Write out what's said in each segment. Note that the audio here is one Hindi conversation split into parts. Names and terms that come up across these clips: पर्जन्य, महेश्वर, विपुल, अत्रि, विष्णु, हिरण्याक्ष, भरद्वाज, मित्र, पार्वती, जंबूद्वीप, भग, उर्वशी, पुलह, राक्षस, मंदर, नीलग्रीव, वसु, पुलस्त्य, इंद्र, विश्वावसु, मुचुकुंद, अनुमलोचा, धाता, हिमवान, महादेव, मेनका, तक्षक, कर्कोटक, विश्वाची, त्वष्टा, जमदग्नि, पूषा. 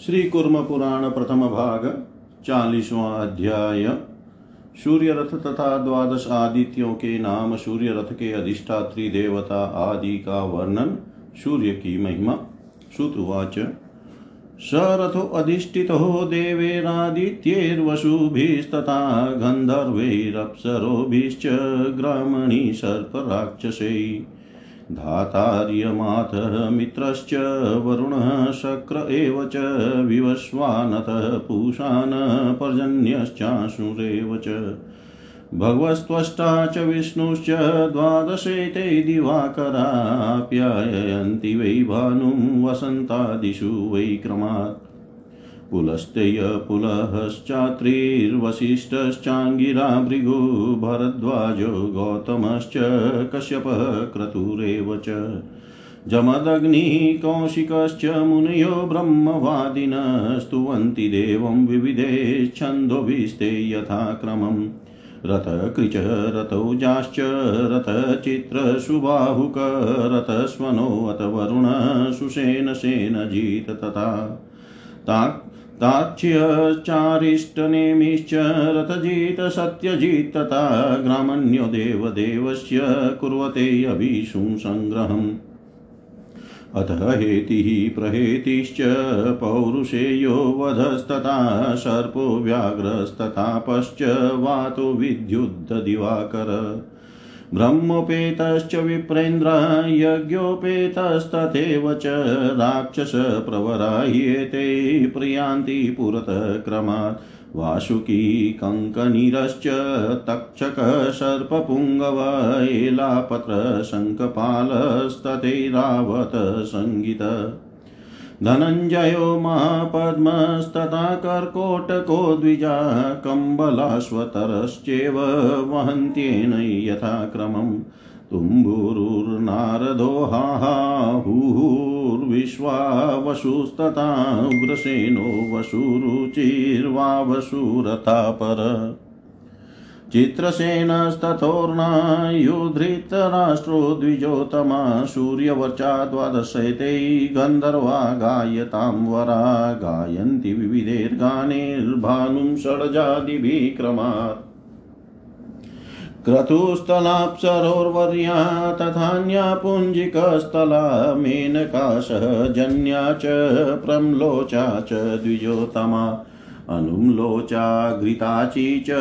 श्री कुर्म पुराण प्रथम भाग 40वां अध्याय। सूर्य रथ तथा 12 आदित्यों के नाम, सूर्य रथ के अधिष्ठात्री देवता आदि का वर्णन, सूर्य की महिमा। श्रुतवाच सरथो अधिष्ठितो देवैरादित्यैर्वसुभिस्तथा गन्धर्वैरप्सरोभिश्च ग्रामणी सर्पराक्षसैः धातार्यमातः मित्रश्च वरुणः शक्र एव च विवश्वानतः पूषानः पर्जन्यश्चाशुरेव च भगवस्त्वष्टा च विष्णुश्च द्वादशेते दिवाकराप्यायन्ति वै भानुं वसन्तादिषु वै क्रमात् पुलस्त्य पुलश्चात्रिर्वशिष्ठश्चाङ्गिरा भृगु भरद्वाजो गौतमश्च कश्यपः क्रतुरेव च जमदग्निः कौशिकश्च मुनयो ब्रह्मवादिनः स्तुवन्ति देवं विविधेच्छन्दोभिस्ते यथाक्रमम् रथकृचः रथौजाश्च रथचित्रसुबाहुकः रथस्वनो अथ वरुणः सुसेनसेनजीत तथा ताक्षचारिष्टनेमिश्च रथजित सत्यजित तथा ग्रामण्यो देवदेवस्य कुर्वते अभिषु संग्रहम् अतः हेतिः प्रहेतिश्च पौरुषेयो वधस्तथा सर्पो व्याघ्रस्तथापश्च वातो विद्युद्ध दिवाकर ब्रह्मोपेतश्च विप्रेन्द्र यज्ञोपेतस्तथैव च राक्षस प्रवराह्येते प्रियान्ति पुरतः क्रमात् वासुकी कंकनीरश्च तक्षक सर्पपुंगव एलापत्र शंखपालस्तथैरावत संगीत धनञ्जयो महापद्मस्तथा कर्कोटको द्विजा कम्बलाश्वतरश्चैव वहन्त्येन यथाक्रमम् तुम्बुरुर्नारदो हाहा हुहुर्विश्वा वसुस्तथा उग्रसेनो वसुरुचिर्वावसुरथापर चित्रसेनस्तथोर्णा युधृतराष्ट्रो द्विजोतमा सूर्यवर्चा द्वादशैते गन्धर्वा गायतां वरा गायन्ति विविधैर्गानैर्भानुं षड्जादिभिः क्रमात् क्रतुस्थलाप्सरोर्वर्या तथान्या पुञ्जिकस्थला मेनका सहजन्या च प्रम्लोचा च द्विजोतमा अनुम्लोचा घृताची च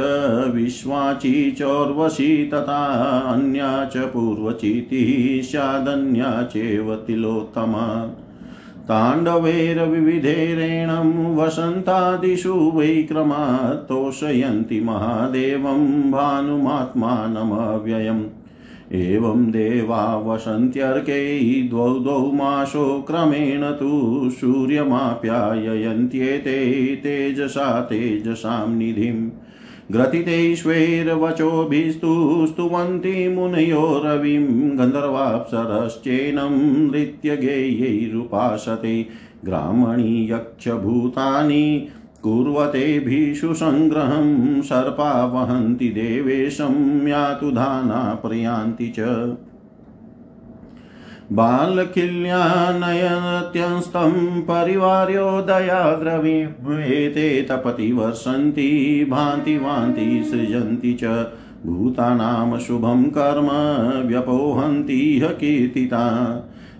विश्वाची चौर्वशी तथा अन्या च पूर्वचीति शादन्या चैव तिलोत्तमा ताण्डवैर विविधेरेणं वसन्तादिषु वै क्रमात् तोषयन्ति महादेवं भानुमात्मानमव्ययम् एवं देवा वसन्त्यर्के द्वौ द्वौ मासो क्रमेण तु सूर्यमाप्याययन्त्येते तेजसा तेजसां निधिम् ग्रथितैश्वैर्वचोभिस्तु स्तुवन्ति मुनयो रविं गन्धर्वाप्सरश्चैनं नृत्यगेयैरुपासते ग्रामणी यक्षभूतानि कुर्वते भीषु संग्रहं सर्पा वहन्ति देवेशं यातु धाना प्रयान्ति च बालखिल्यानयनत्यंस्तं परिवार्योदयाद्रविते तपति वर्षन्ति भांति वान्ति सृजन्ति च भूतानां शुभं कर्म व्यपोहन्ति कीर्तिता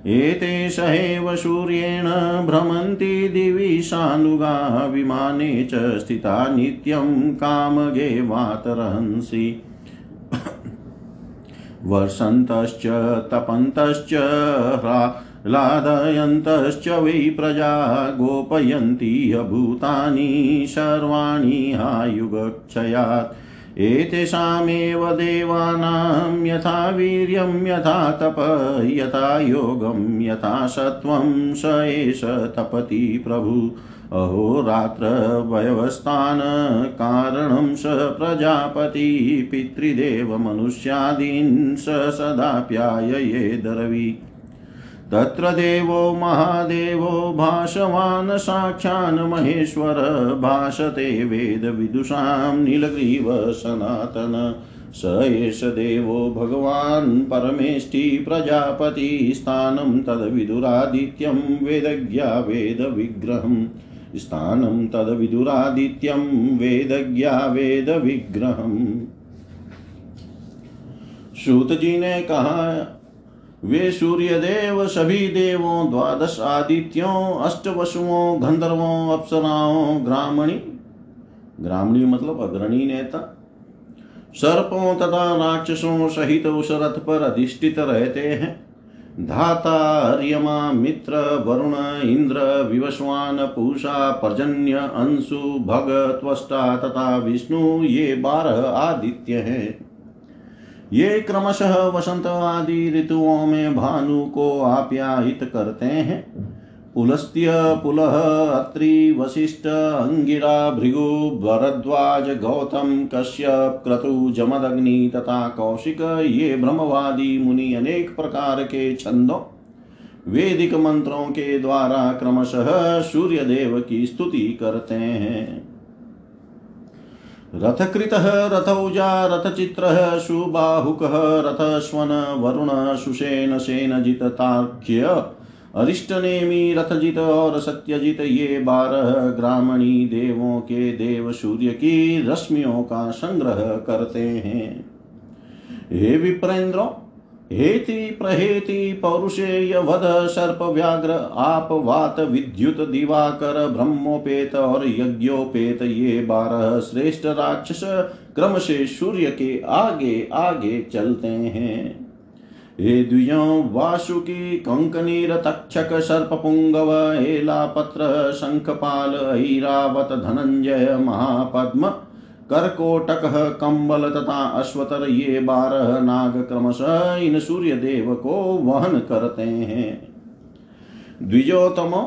एते सहैव सूर्येण भ्रमन्ति दिवि सानुगा विमाने च स्थिता नित्यं कामगे वातरंसि वर्षन्तश्च तपन्तश्च लादयन्तश्च वै प्रजा गोपयन्ति भूतानि सर्वाणि आयुगक्षयात् एतेषामेव देवानां यथा वीर्यं यथा तप यथा योगं यथा सत्वं स एष तपति प्रभु अहोरात्र व्यवस्थान कारणं स प्रजापति पितृदेव मनुष्यादीन् स सदा प्याययेदरवि तत्र देवो महादेवो भाषवान् साक्षान् महेश्वर भाषते वेद विदुषां नीलग्रीव सनातन स एष देवो भगवान् परमेष्टि प्रजापति स्थानं तद्विदुरादित्यं वेदज्ञा वेद विग्रहम् स्थानं तद विदुरादित्यं वेदज्ञा वेद विग्रहं। सूत जी ने कहा, वे सूर्यदेव सभी देवों, 12 आदित्यों, 8 वसुओं, गंधर्वों, अप्सराओं, ग्रामणी मतलब अग्रणी नेता, सर्पों तथा राक्षसों सहित उस रथ पर अधिष्ठित रहते हैं। धाता, अर्यमा, मित्र, वरुण, इंद्र, विवश्वान, पूषा, पर्जन्य, अंशु, भग, त्वष्टा तथा विष्णु, ये 12 आदित्य हैं। ये क्रमशः वसंत आदि ऋतुओं में भानु को आप्यायित करते हैं। पुलस्त्य, पुलह, अत्रि, वशिष्ठ, अंगिरा, भृगु, भरद्वाज, गौतम, कश्यप, क्रतु, जमदग्नि तथा कौशिक, ये ब्रह्मवादी मुनि अनेक प्रकार के छंदों, वेदिक मंत्रों के द्वारा क्रमशः सूर्यदेव की स्तुति करते हैं। रथकृतः रथौजा, रथचित्रः, सुबाहुकः, रथश्वन, वरुण, सुसेन, सेनजित, तार्क्य, अरिष्टनेमी, रथजित और सत्यजित, ये 12 ग्रामणी देवों के देव सूर्य की रश्मियों का संग्रह करते हैं। हे विप्रेंद्रो, हेति प्रहेति पौरुषेय वध, सर्प, व्याघ्र, आप, वात, विद्युत, दिवाकर, ब्रह्मोपेत और यज्ञोपेत, ये 12 श्रेष्ठ राक्षस क्रम से सूर्य के आगे आगे चलते हैं। हे द्विजों, वासुकी, कंकनीर, तक्षक, सर्पपुंगव, एलापत्र, शंखपाल, ऐरावत, धनंजय, महापद्म, करकोटक, कंबल तथा अश्वतर, ये 12 नाग क्रमशः इन सूर्यदेव को वहन करते हैं। द्विजोतमो,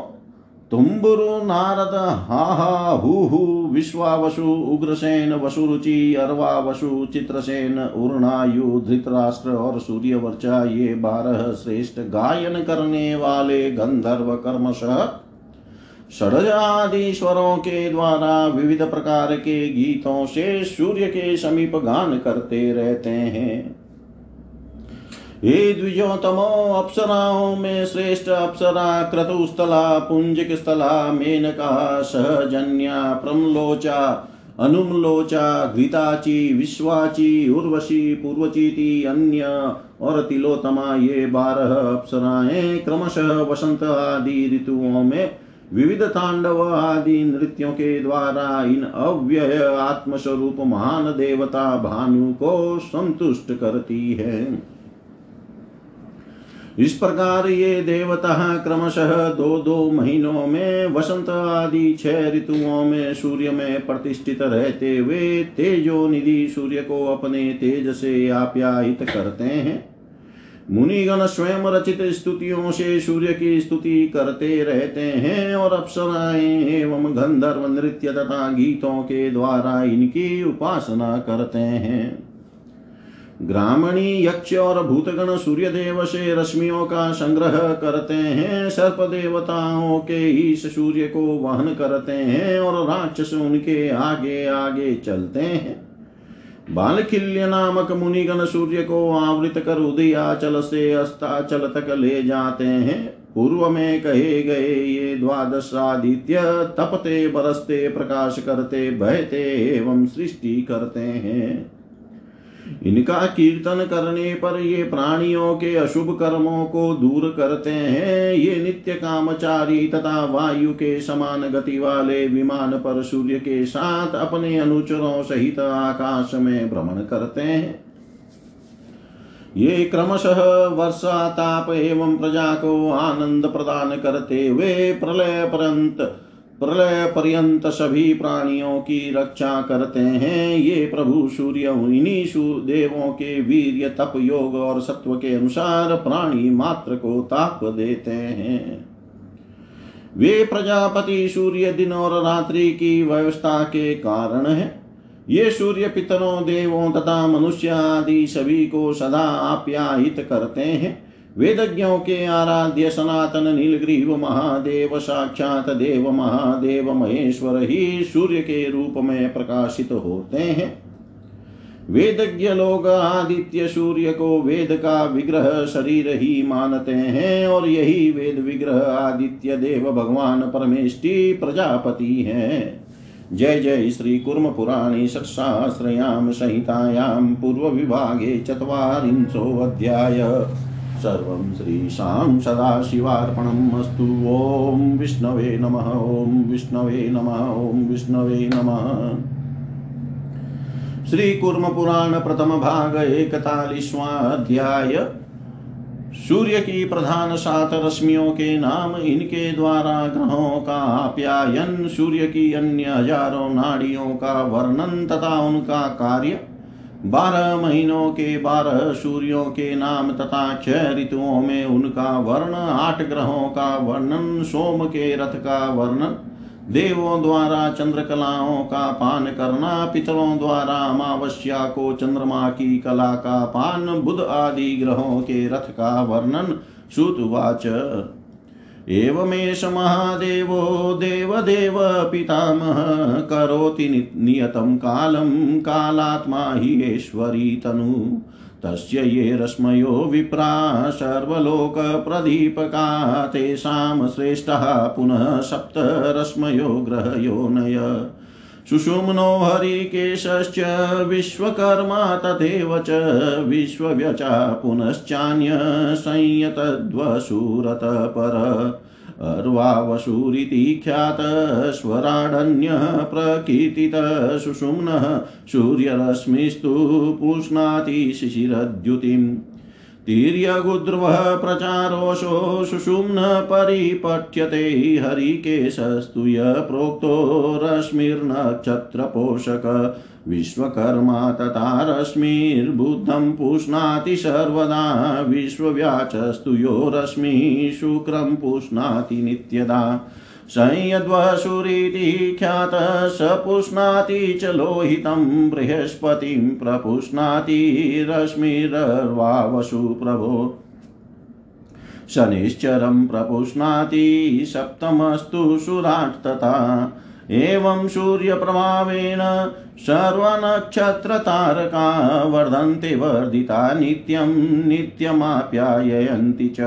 तुम्बुरु, नारद, हाहा, हुहु, विश्वावसु, उग्रसेन, वसुरुचि, अर्वावसु, चित्रसेन, उर्णायु, धृतराष्ट्र और सूर्यवर्चा, ये 12 श्रेष्ठ गायन करने वाले गंधर्व कर्मशः षड्ज आदि स्वरों के द्वारा विविध प्रकार के गीतों से सूर्य के समीप गान करते रहते हैं। हे द्विजोतमो, अप्सराओं में श्रेष्ठ अप्सरा, क्रतुस्थला, पुंजिकस्थला, मेनका, सहजन्या, प्रमलोचा, अनुमलोचा, घृताची, विश्वाची, उर्वशी, पूर्वचीति, अन्य और तिलोतमा, ये 12 अप्सराएं क्रमशः वसंत आदि ऋतुओं में विविध तांडव आदि नृत्यों के द्वारा इन अव्यय आत्मस्वरूप महान देवता भानु को संतुष्ट करती है। इस प्रकार ये देवता क्रमशः 2-2 महीनों में वसंत आदि 6 ऋतुओं में सूर्य में प्रतिष्ठित रहते हुए तेजोनिधि सूर्य को अपने तेज से आप्यायित करते हैं। मुनिगण स्वयं रचित स्तुतियों से सूर्य की स्तुति करते रहते हैं और अप्सराएं एवं गंधर्व नृत्य तथा गीतों के द्वारा इनकी उपासना करते हैं। ग्रामणी, यक्ष और भूतगण सूर्यदेव से रश्मियों का संग्रह करते हैं। सर्प देवताओं के इस सूर्य को वहन करते हैं और राक्षस उनके आगे आगे चलते हैं। बालखिल्य नामक मुनिगण सूर्य को आवृत कर उदयाचल से अस्ताचल तक ले जाते हैं। पूर्व में कहे गए ये 12 आदित्य तपते, बरसते, प्रकाश करते, बहते एवं सृष्टि करते हैं। इनका कीर्तन करने पर ये प्राणियों के अशुभ कर्मों को दूर करते हैं। ये नित्य कामचारी तथा वायु के समान गति वाले विमान पर सूर्य के साथ अपने अनुचरों सहित आकाश में भ्रमण करते हैं। ये क्रमशः वर्षा, ताप एवं प्रजा को आनंद प्रदान करते हुए प्रलय पर्यंत सभी प्राणियों की रक्षा करते हैं। ये प्रभु सूर्य इन्हीं देवों के वीर्य, तप, योग और सत्व के अनुसार प्राणी मात्र को ताप देते हैं। वे प्रजापति सूर्य दिन और रात्रि की व्यवस्था के कारण हैं। ये सूर्य पितरों, देवों तथा मनुष्य आदि सभी को सदा आप्यायित करते हैं। वेदज्ञों के आराध्य सनातन नीलग्रीव महादेव, साक्षात देव महादेव महेश्वर ही सूर्य के रूप में प्रकाशित होते हैं। वेदज्ञ लोग आदित्य सूर्य को वेद का विग्रह शरीर ही मानते हैं और यही वेद विग्रह आदित्य देव भगवान परमेष्टि प्रजापति हैं। जय जय श्री कुर्म पुराणे षट्शास्त्रयां संहितायां पूर्व विभागे चत्वारिंशोऽध्याय। सर्वं श्रीशां सदाशिवार्पणमस्तु। ओं विष्णवे नमः। ओं विष्णवे नमः। ओं विष्णवे नमः। श्री कुर्म पुराण प्रथम भाग 41वां अध्याय। सूर्य की प्रधान 7 रश्मियों के नाम। इनके द्वारा ग्रहों का आप्यायन, सूर्य की अन्य हजारों नाड़ियों का वर्णन तथा उनका कार्य, 12 महीनों के 12 सूर्यों के नाम तथा 6 ऋतुओं में उनका वर्ण, 8 ग्रहों का वर्णन, सोम के रथ का वर्णन, देवों द्वारा चंद्र कलाओं का पान करना, पितरों द्वारा अमावस्या को चंद्रमा की कला का पान, बुध आदि ग्रहों के रथ का वर्णन। सूतवाच एवमेष महादेवो देवदेव पितामह करोति नियतं कालं कालात्मा हि ईश्वरी तनु तस्य ये रश्मयो विप्रा सर्वलोक प्रदीपका तेषां श्रेष्ठः पुनः सप्त रश्मयो ग्रहयो नय सुषुम्नो हरिकेशश्च विश्वकर्मा तथैव च विश्वव्यचा पुनश्चान्य संयतद्वसूरत पर अर्वावसूरिति ख्यात स्वराडन्य प्रकीर्तित सुषुम्नः सूर्यरश्मिस्तु पुष्णाति शिशिरद्युतिम् तीर्यगुद्रवः प्रचारोषो सुषुम्नः परिपठ्यते हरिकेशस्तु य प्रोक्तो रश्मिर्नक्षत्रपोषक विश्वकर्मा तथा रश्मिर्बुद्धं पुष्णाति सर्वदा विश्वव्याचस्तु यो रश्मिः शुक्रं पुष्णाति नित्यदा संयद्वसुरीति ख्यात स पुष्णाति च लोहितं बृहस्पतिं प्रपुष्णाति रश्मिर्वावसु प्रभो शनिश्चरं प्रपुष्णाति सप्तमस्तु सुराट् तथा एवं सूर्य प्रभावेण सर्वनक्षत्र तारका वर्धन्ते वर्धिता नित्यं नित्यमाप्यायन्ति च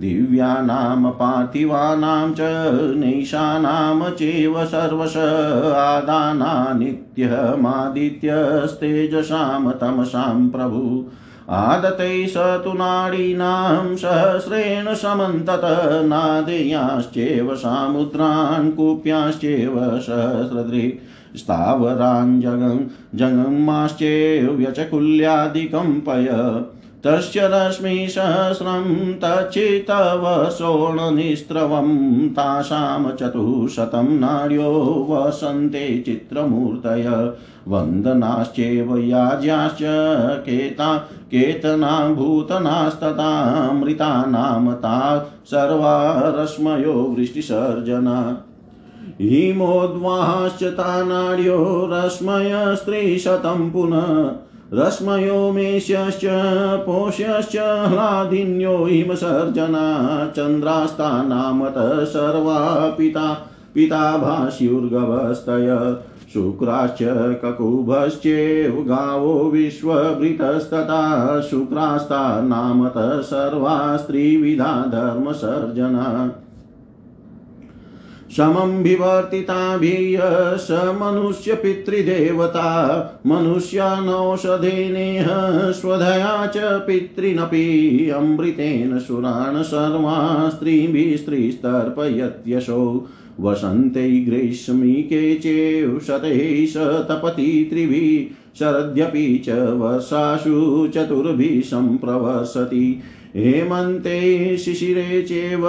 दिव्यानां पार्थिवानां च नैषानां चैव सर्वश आदाना नित्यमादित्यस्तेजसां तमसां प्रभु आदतैः स तु नाडीनां सहस्रेण समन्तत नादेयांश्चैव सामुद्रान् कूप्यांश्चैव सहस्रदृक् स्थावरान् जंगमाश्चैव व्यचकुल्यादिकम्पय तस्य रश्मिः सहस्रं तच्छितवसोणनिस्त्रवं तासां चतुःशतं नाड्यो वसन्ते चित्रमूर्तय वन्दनाश्चैव याज्ञाश्च केतना भूतनास्तथा मृतानां ता सर्वा रश्मयो वृष्टिसर्जना हिमोद्वाहाश्च ता नाड्यो रश्मयस्त्रिशतं पुनः रश्मयो मेषश्च पोष्यश्च ह्लादिन्यो हिमसर्जना चन्द्रास्तानामत सर्वा पिताभास्युर्गवस्तय शुक्राश्च ककुभश्चेव गावो विश्वभृतस्तता शुक्रास्तानामत सर्वा स्त्रीविधा धर्मसर्जना समं विवर्तिताभिः स मनुष्य पितृदेवता मनुष्यानौषधेनेह स्वधया च पितृनपि अमृतेन सुरान् सर्वान् स्त्रीभिः स्त्रीस्तर्पयत्यशो वसन्ते ग्रीष्मीके चैव शतैः स तपति त्रिभिः शरद्यपि च वर्षासु चतुर्भिः सम्प्रवसति हेमन्ते शिशिरे चैव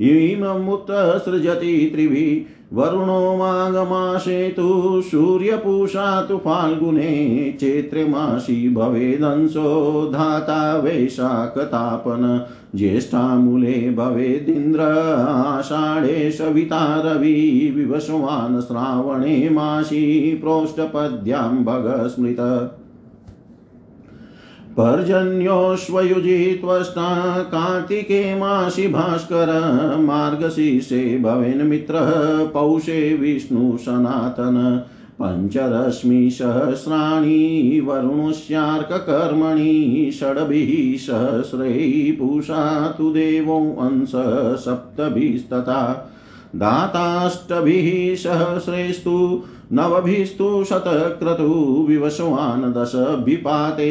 हिममुत्सृजति त्रिभिः वरुणो माघमासे तु सूर्यपूषा तु फाल्गुने चैत्रे मासी भवेदंशो धाता वैशाखतापन ज्येष्ठामूले भवेदिन्द्र आषाढे सविता रवि विवश्वान श्रावणे मासी प्रोष्ठपद्यां भग स्मृत पर्जन्योश्वयुजी त्वष्टा कार्तिके मासि भास्कर मार्गशीर्षे भवेन् मित्र पौषे विष्णु सनातन पंचरश्मि सहस्राणि वरुणस्यार्ककर्मणि षड्भिः सहस्रैः पूषा तु देवो अंश सप्तभिस्तथा धाताष्टभिः सहस्रैस्तु नवभिस्तु शतक्रतु विवश्वान दशभिपाते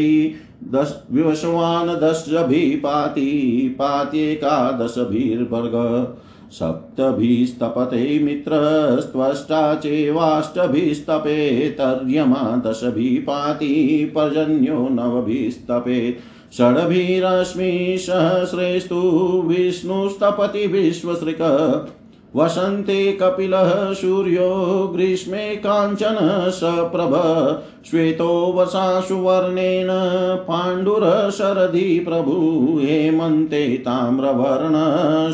दशभिपाति पात्येकादशभिर्भग सप्तभिस्तपते मित्रस्त्वष्टा चेवाष्टभिस्तपे तर्यमा दशभिपाति पर्जन्यो नवभिस्तपे षड्भिरश्मि सहस्रेस्तु विष्णुस्तपति विश्वसृक् वसन्ते कपिलः सूर्यो ग्रीष्मे कांचन सप्रभ श्वेतो वसाशु वर्णेन पाण्डुर शरदि प्रभु हेमन्ते ताम्रवर्ण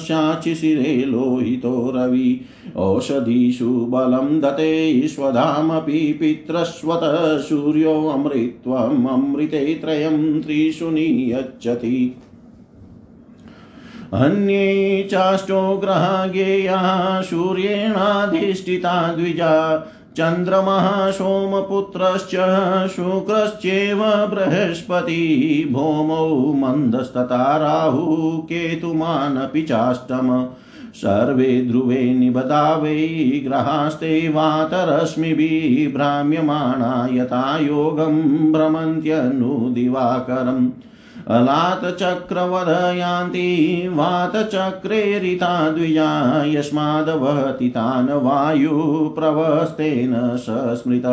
शाचिशिरे लोहितो रवि औषधीषु बलं दते स्वधामपि पित्रस्वत सूर्यो अमृत्वम् अमृते त्रयं त्रिषु नियच्छति अन्ये चाष्टो ग्रहा गेया सूर्येणाधिष्ठिता द्विजा चन्द्रमः सोमपुत्रश्च शुक्रश्चैव बृहस्पति भौमौ मन्दस्तता राहुः केतुमानपि चाष्टम सर्वे ध्रुवे निबता वै ग्रहास्ते वातरश्मिभिः भ्राम्यमाणा यथा योगं भ्रमन्त्यनुदिवाकरम् अलातचक्रवध यान्ति वातचक्रे ऋता द्विजा यस्माद्वहति तान् वायुप्रवस्तेन सस्मृत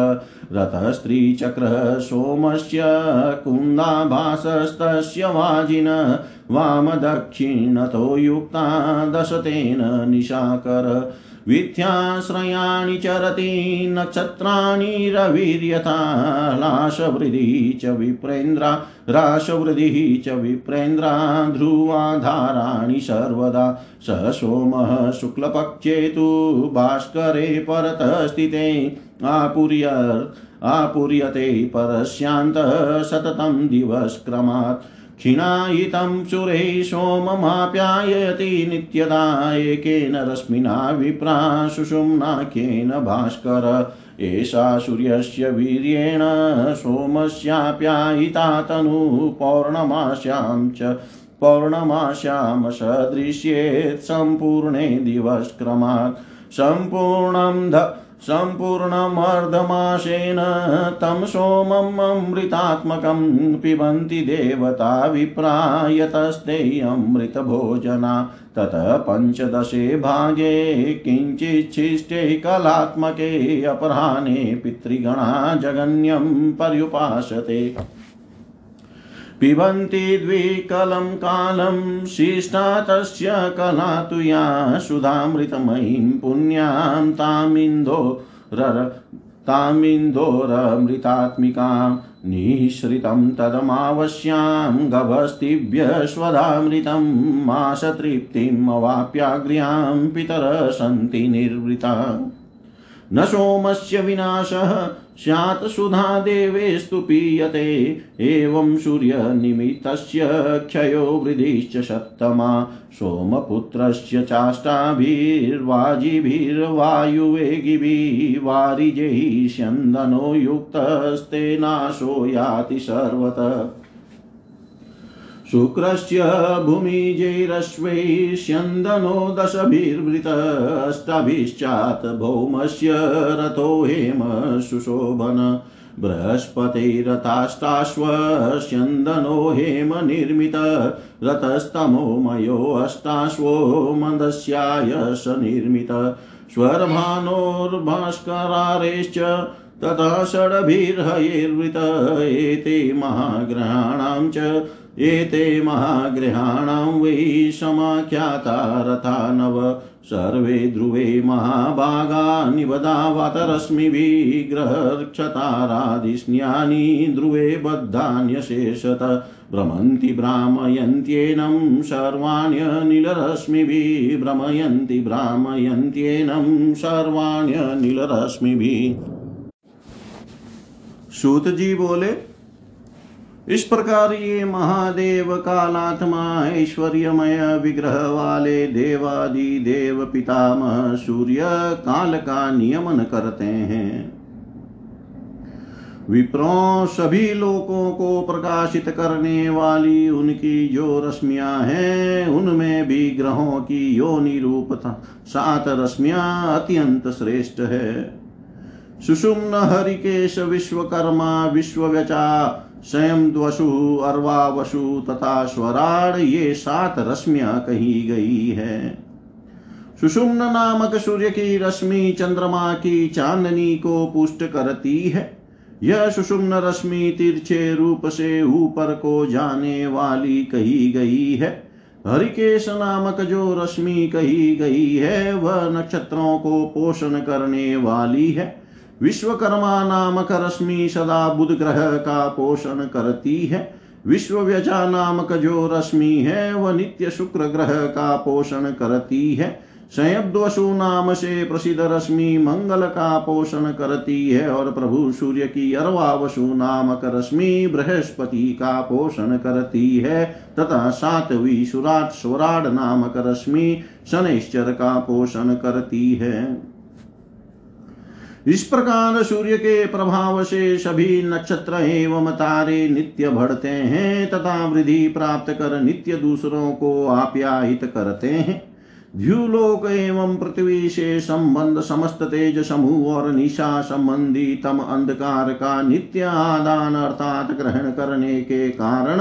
रतस्त्रीचक्रः सोमस्य कुन्दाभासस्तस्य वाजिन वामदक्षिणतो युक्ता दशतेन निशाकर विथ्याश्रयाणि चरति नक्षत्राणि रविर्यथा राशवृदिः च विप्रेन्द्रा ध्रुवाधाराणि सर्वदा स सोमः शुक्लपक्षे तु भास्करे परतः स्थिते आपूर्यते परस्यान्तः सततं दिवसक्रमात् क्षिणायितं सुरे सोममाप्यायति नित्यदा एकेन रश्मिना विप्रा सुषुम्नाख्येन भास्कर एषा सूर्यस्य वीर्येण सोमस्याप्यायिता तनु पौर्णमास्यां सदृश्येत् सम्पूर्णे दिवसक्रमात् सम्पूर्णमर्धमासेन तं सोमम् अमृतात्मकं पिबन्ति देवता विप्रायतस्ते अमृतभोजना ततः पञ्चदशे भागे किञ्चिच्छिष्टे कलात्मके अपराह्ने पितृगणा जगन्यं पर्युपासते पिबन्ति द्विकलं कालं शिष्टा तस्य कला तु या सुधामृतमयीं पुण्यां तामिन्दोरमृतात्मिकां निःश्रितं तदमावश्यां गभस्तिभ्य स्वधामृतं मासतृप्तिम् अवाप्याग्र्यां पितरः सन्ति निर्वृताः न सोमस्य विनाशः स्यात् सुधा देवेस्तु पीयते एवं सूर्यनिमित्तस्य क्षयो वृद्धिश्च सप्तमा सोमपुत्रस्य चाष्टाभिर्वाजिभिर्वायुवेगिभिः वारिजैः स्यन्दनो युक्तस्ते नाशो याति सर्वतः शुक्रस्य भूमिजैरश्वैः स्यन्दनो दशभिर्वृतः अष्टाभिश्चात् भौमस्य रतो हेम सुशोभन बृहस्पतिरताष्टाश्व स्यन्दनो हेम निर्मितः रतस्तमो मयो अष्टाश्वो मन्दस्यायश निर्मितः स्वरभानोर्भास्करारेश्च ततः षड्भिर्हयैर्वृतः एते महाग्रहाणां वै समाख्याता रथा नव सर्वे ध्रुवे महाभागा निबदा वातरश्मिभिः ग्रहक्षताराधिस्न्यानि ध्रुवे बद्धान्यशेषत भ्रमन्ति भ्रामयन्त्येनं सर्वाण्यनिलरश्मिभिः भ्रमयन्ति भ्रामयन्त्येनं सर्वाण्यनिलरश्मिभिः। सूत जी बोले, इस प्रकार ये महादेव कालात्मा ऐश्वर्यमय विग्रह वाले देवादि देव पितामह सूर्य काल का नियमन करते हैं। विप्रों सभी लोकों को प्रकाशित करने वाली उनकी जो रश्मियाँ हैं उनमें भी ग्रहों की योनि रूप सात रश्मियाँ अत्यंत श्रेष्ठ है। सुषुम्न हरिकेश विश्वकर्मा विश्वव्यचा स्वयं वसु अर्वा वसु तथा स्वराड़ ये सात रश्मियाँ कही गई है। सुषुम्न नामक सूर्य की रश्मि चंद्रमा की चांदनी को पुष्ट करती है। यह सुषुम्न रश्मि तिरछे रूप से ऊपर को जाने वाली कही गई है। हरिकेश नामक जो रश्मि कही गई है वह नक्षत्रों को पोषण करने वाली है। विश्वकर्मा नामक रश्मि सदा बुध ग्रह का पोषण करती है। विश्वव्यचा नामक जो रश्मि है वह नित्य शुक्र ग्रह का पोषण करती है। संयद्वसु नाम से प्रसिद्ध रश्मि मंगल का पोषण करती है और प्रभु सूर्य की अर्वावसु नामक रश्मि बृहस्पति का पोषण करती है तथा सातवीं सुराट स्वराड नामक रश्मि शनैश्चर का पोषण करती है। इस प्रकार सूर्य के प्रभाव से सभी नक्षत्र एवं तारे नित्य बढ़ते हैं तथा वृद्धि प्राप्त कर नित्य दूसरों को आप्यायित करते हैं। द्युलोक एवं पृथ्वी से संबंध समस्त तेज समूह और निशा संबंधी तम अंधकार का नित्य आदान अर्थात ग्रहण करने के कारण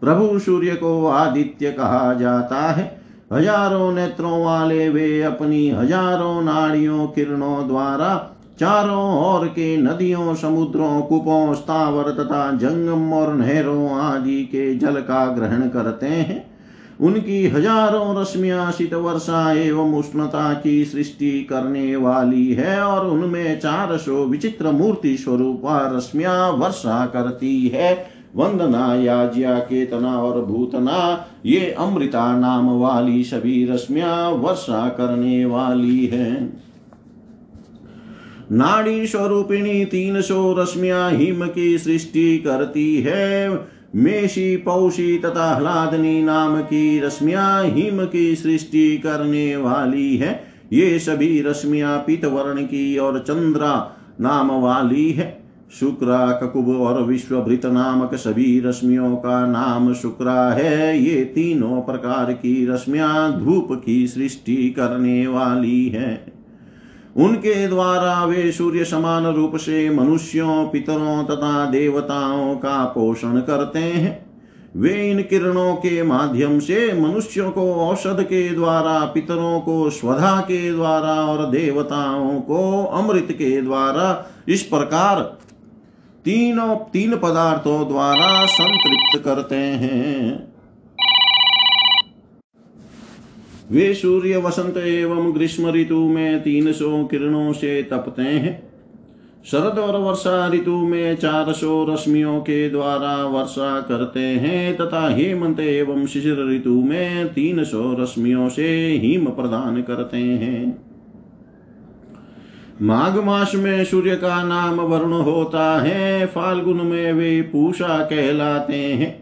प्रभु सूर्य को आदित्य कहा जाता है। हजारों नेत्रों वाले वे अपनी हजारों नाड़ियों किरणों द्वारा चारों ओर के नदियों समुद्रों कुपों स्थावर तथा जंगम और नहरों आदि के जल का ग्रहण करते हैं। उनकी हजारों रश्मियाँ शीत वर्षा एवं उष्णता की सृष्टि करने वाली है और उनमें 400 विचित्र मूर्ति स्वरूप रश्मियाँ वर्षा करती है। वंदना याज्या केतना और भूतना ये अमृता नाम वाली सभी रश्मियाँ वर्षा करने वाली है। नाड़ी स्वरूपिणी 300 रश्मियाँ हिम की सृष्टि करती है। मेषी पौषी तथा हलादनी नाम की रश्मियाँ हिम की सृष्टि करने वाली है। ये सभी रश्मियाँ पीतवर्ण की और चंद्रा नाम वाली है। शुक्रा ककुब और विश्वभृत नामक सभी रश्मियों का नाम शुक्रा है। ये तीनों प्रकार की रश्मियाँ धूप की सृष्टि करने वाली है। उनके द्वारा वे सूर्य समान रूप से मनुष्यों पितरों तथा देवताओं का पोषण करते हैं। वे इन किरणों के माध्यम से मनुष्यों को औषध के द्वारा पितरों को स्वधा के द्वारा और देवताओं को अमृत के द्वारा इस प्रकार तीन पदार्थों द्वारा संतृप्त करते हैं। वे सूर्य वसंत एवं ग्रीष्म ऋतु में 300 किरणों से तपते हैं। शरद और वर्षा ऋतु में 400 रश्मियों के द्वारा वर्षा करते हैं तथा हेमंत एवं शिशिर ऋतु में 300 रश्मियों से हिम प्रदान करते हैं। माघ मास में सूर्य का नाम वरुण होता है। फाल्गुन में वे पूषा कहलाते हैं।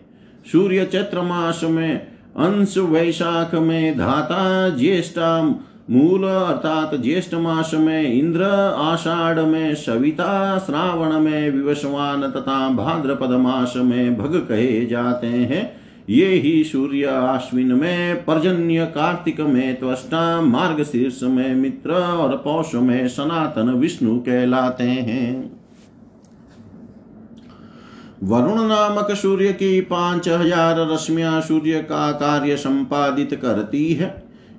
सूर्य चैत्र मास में अंश, वैशाख में धाता, ज्येष्ठा मूल अर्थात ज्येष्ठ मास में इंद्र, आषाढ़ में सविता, श्रावण में विवश्वान तथा भाद्रपद मास में भग कहे जाते हैं। ये ही सूर्य आश्विन में पर्जन्य, कार्तिक में त्वष्टा, मार्गशीर्ष में मित्र और पौष में सनातन विष्णु कहलाते हैं। वरुण नामक सूर्य की 5000 रश्मियाँ सूर्य का कार्य संपादित करती है।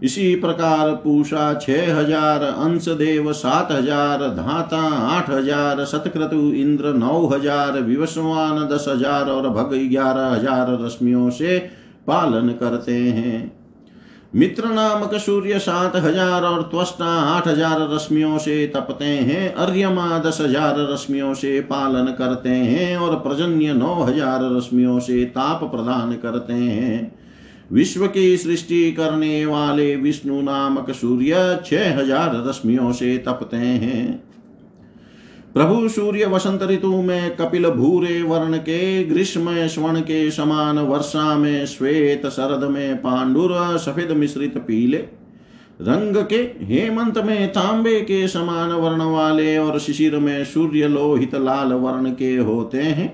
इसी प्रकार पूषा 6000, अंशदेव 7000, धाता 8000, शतक्रतु इंद्र 9000, विवश्वान 10000 और भग 11000 रश्मियों से पालन करते हैं। मित्र नामक सूर्य 7000 और त्वष्टा 8000 रश्मियों से तपते हैं। अर्यमा 10000 रश्मियों से पालन करते हैं और पर्जन्य 9000 रश्मियों से ताप प्रदान करते हैं। विश्व की सृष्टि करने वाले विष्णु नामक सूर्य 6000 रश्मियों से तपते हैं। प्रभु सूर्य वसंत ऋतु में कपिल भूरे वर्ण के, ग्रीष्म में स्वर्ण के समान, वर्षा में श्वेत, शरद में पांडुर सफेद मिश्रित पीले, रंग के हेमंत में तांबे के समान वर्ण वाले और शिशिर में सूर्य लोहित लाल वर्ण के होते हैं।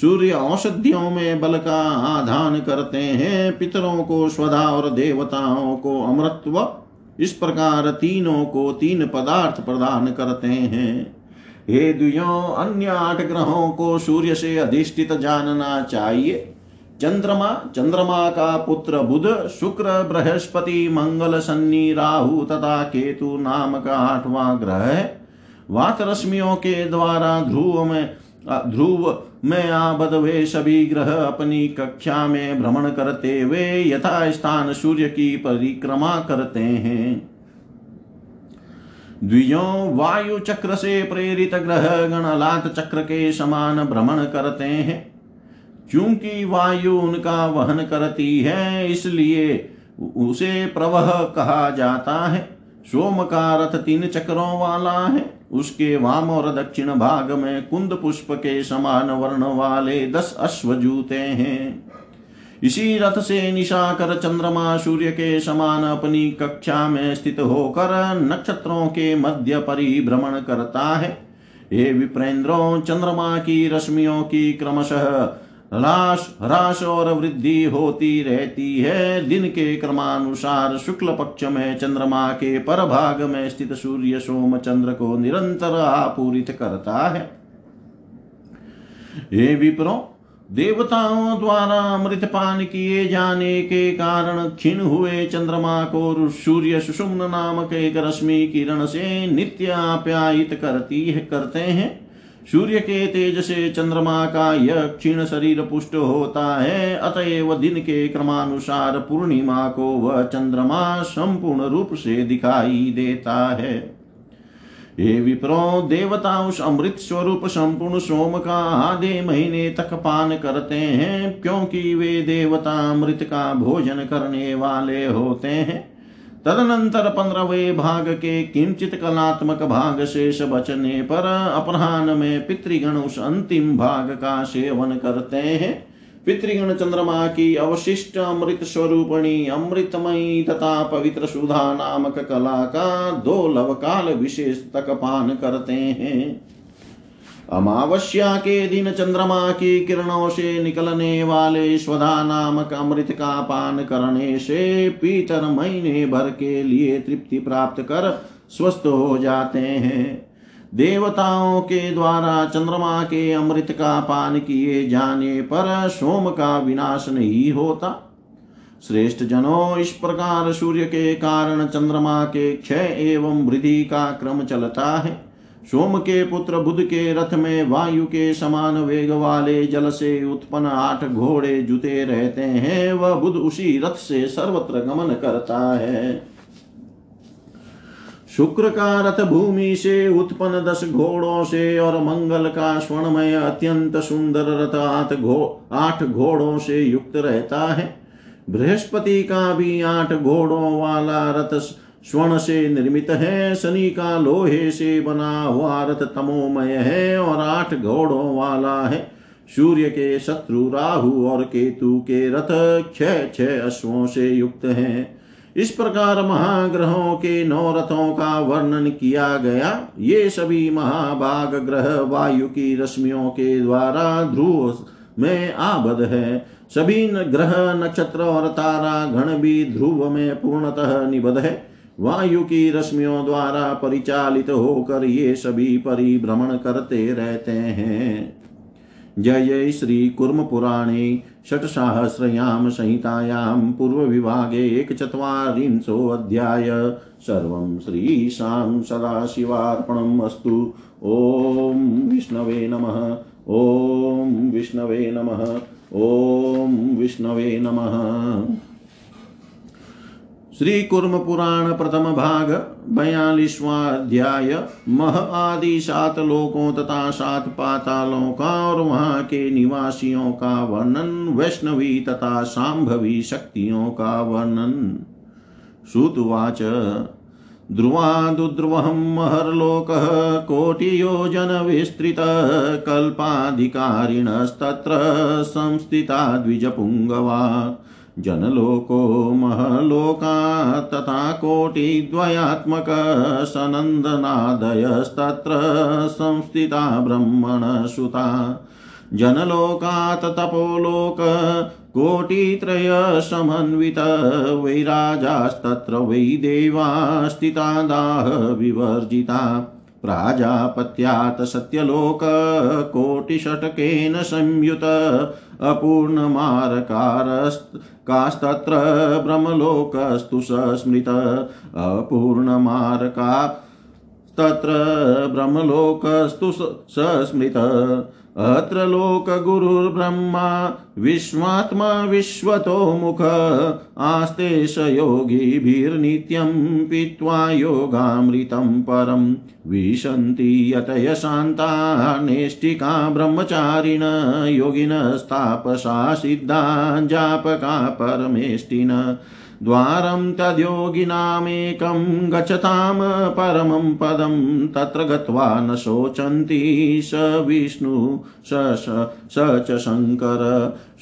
सूर्य औषधियों में बल का आधान करते हैं, पितरों को स्वधा और देवताओं को अमृतत्व, इस प्रकार तीनों को तीन पदार्थ प्रदान करते हैं। हे द्वियों, अन्य 8 ग्रहों को सूर्य से अधिष्ठित जानना चाहिए। चंद्रमा, चंद्रमा का पुत्र बुध, शुक्र, बृहस्पति, मंगल, शनि, राहु तथा केतु नाम का 8वां ग्रह है। वात रश्मियों के द्वारा ध्रुव में आबद्ध वे सभी ग्रह अपनी कक्षा में भ्रमण करते हुए यथा स्थान सूर्य की परिक्रमा करते हैं। द्वियों, वायु चक्र से प्रेरित ग्रह गण लात चक्र के समान भ्रमण करते हैं। क्योंकि वायु उनका वहन करती है, इसलिए उसे प्रवह कहा जाता है। सोम का रथ 3 चक्रों वाला है। उसके वाम और दक्षिण भाग में कुंद पुष्प के समान वर्ण वाले 10 अश्व जूते हैं। इसी रथ से निशाकर चंद्रमा सूर्य के समान अपनी कक्षा में स्थित होकर नक्षत्रों के मध्य परिभ्रमण करता है। ये विप्रेंद्रों, चंद्रमा की रश्मियों की क्रमशः ह्रास और वृद्धि होती रहती है। दिन के क्रमानुसार शुक्ल पक्ष में चंद्रमा के परभाग में स्थित सूर्य सोम चंद्र को निरंतर आपूरित करता है। हे विप्रों, देवताओं द्वारा अमृतपान किए जाने के कारण क्षीण हुए चंद्रमा को सूर्य सुषुम्न नामक एक रश्मि किरण से नित्य आप्यायित करते हैं। सूर्य के तेज से चंद्रमा का यह क्षीण शरीर पुष्ट होता है। अतएव दिन के क्रमानुसार पूर्णिमा को वह चंद्रमा संपूर्ण रूप से दिखाई देता है। हे विप्रों, देवता उस अमृत स्वरूप संपूर्ण सोम का आधे महीने तक पान करते हैं, क्योंकि वे देवता अमृत का भोजन करने वाले होते हैं। तदनंतर 15वें भाग के किंचित कलात्मक भाग शेष बचने पर अपराह्न में पितृगण उस अंतिम भाग का सेवन करते हैं। पितृगण चंद्रमा की अवशिष्ट अमृत स्वरूपणी अमृतमयी तथा पवित्र सुधा नामक कला का 2 लवकाल विशेष तक पान करते हैं। अमावस्या के दिन चंद्रमा की किरणों से निकलने वाले स्वधा नामक अमृत का पान करने से पीतर महीने भर के लिए तृप्ति प्राप्त कर स्वस्थ हो जाते हैं। देवताओं के द्वारा चंद्रमा के अमृत का पान किए जाने पर सोम का विनाश नहीं होता। श्रेष्ठ जनों, इस प्रकार सूर्य के कारण चंद्रमा के क्षय एवं वृद्धि का क्रम चलता है। सोम के पुत्र बुध के रथ में वायु के समान वेग वाले जल से उत्पन्न 8 घोड़े जुते रहते हैं। वह बुध उसी रथ से सर्वत्र गमन करता है। शुक्र का रथ भूमि से उत्पन्न 10 घोड़ों से और मंगल का स्वर्णमय अत्यंत सुंदर रथ 8 घोड़ों से युक्त रहता है। बृहस्पति का भी 8 घोड़ों वाला रथ स्वर्ण से निर्मित है। शनि का लोहे से बना हुआ रथ तमोमय है और 8 घोड़ों वाला है। सूर्य के शत्रु राहु और केतु के रथ 6 अश्वों से युक्त हैं। इस प्रकार महाग्रहों के 9 रथों का वर्णन किया गया। ये सभी महाभाग ग्रह वायु की रश्मियों के द्वारा ध्रुव में आबद्ध है। सभी ग्रह नक्षत्र और तारा गण भी ध्रुव में पूर्णतः निबद्ध है। वायु की रश्मियों द्वारा परिचालित होकर ये सभी परिभ्रमण करते रहते हैं। जय जय श्री कुर्म पुराणे 6सहस्रयाम संहितायाम पूर्व विभागे 1 चत्वारिंशो अध्याय सर्वं श्री शाम सदाशिवार्पणम् अस्तु। ओम विष्णवे नमः। ओम विष्णवे नमः। ओम विष्णवे नमः। श्री कुर्म पुराण 1 भाग 42वां अध्याय मह आदि 7 लोकों तथा 7 पातालों का और वहाँ के निवासियों का वर्णन, वैष्णवी तथा सांभवी शक्तियों का वर्णन। श्रुतवाच ध्रुवादुद्रुवहं महर्लोकः कोटियोजन विस्तृतः कल्पाधिकारिणस्तत्र संस्थिता द्विजपुंगवा जनलोको महलोका तथा कोटिद्वयात्मक सनंदनादयस्तत्र संस्थिता ब्रह्मणसुता जनलोकात् तपोलोक कोटित्रय समन्वित वैराजास्तत्र वै देवा स्थिता दाह विवर्जिता प्राजापत्यात् सत्यलोक कोटिषटकेन संयुत अपूर्णमारकारस्तत्र ब्रह्मलोकस्तु स्मृत अपूर्णमारकारस्तत्र ब्रह्मलोकस्तु स्मृत अत्र लोक गुरुर्ब्रह्मा विश्वात्मा विश्वतो मुख आस्ते स योगिभिर्नित्यं पीत्वा योगामृतं परं विशन्ति यतय शान्ता नेष्टिका ब्रह्मचारिण योगिनस्तापसा सिद्धा जापका परमेष्टिन द्वारं तद्योगिनामेकं गच्छताम परमं पदं तत्र गत्वा न शोचन्ति स विष्णु स च शंकर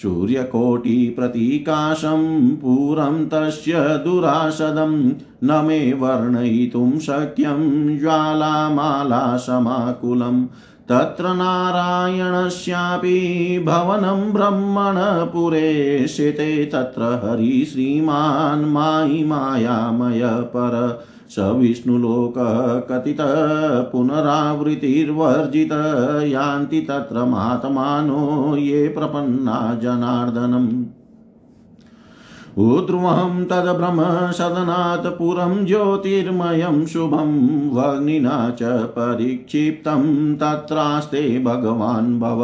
सूर्यकोटि प्रतीकाशं पूरं तस्य दुरासदं न मे वर्णयितुं शक्यं ज्वालामाला समाकुलम् तत्र नारायणस्यापि भवनं ब्रह्मण पुरे शेते तत्र हरि श्रीमान् मायि मायामय पर स विष्णुलोक कथित पुनरावृत्तिर्वर्जित यान्ति तत्र महात्मानो ये प्रपन्ना जनार्दनम् ऊर्ध्वं तद्ब्रह्मसदनात् पुरं ज्योतिर्मयं शुभं वग्निना च परिक्षिप्तं तत्रास्ते भगवान् भव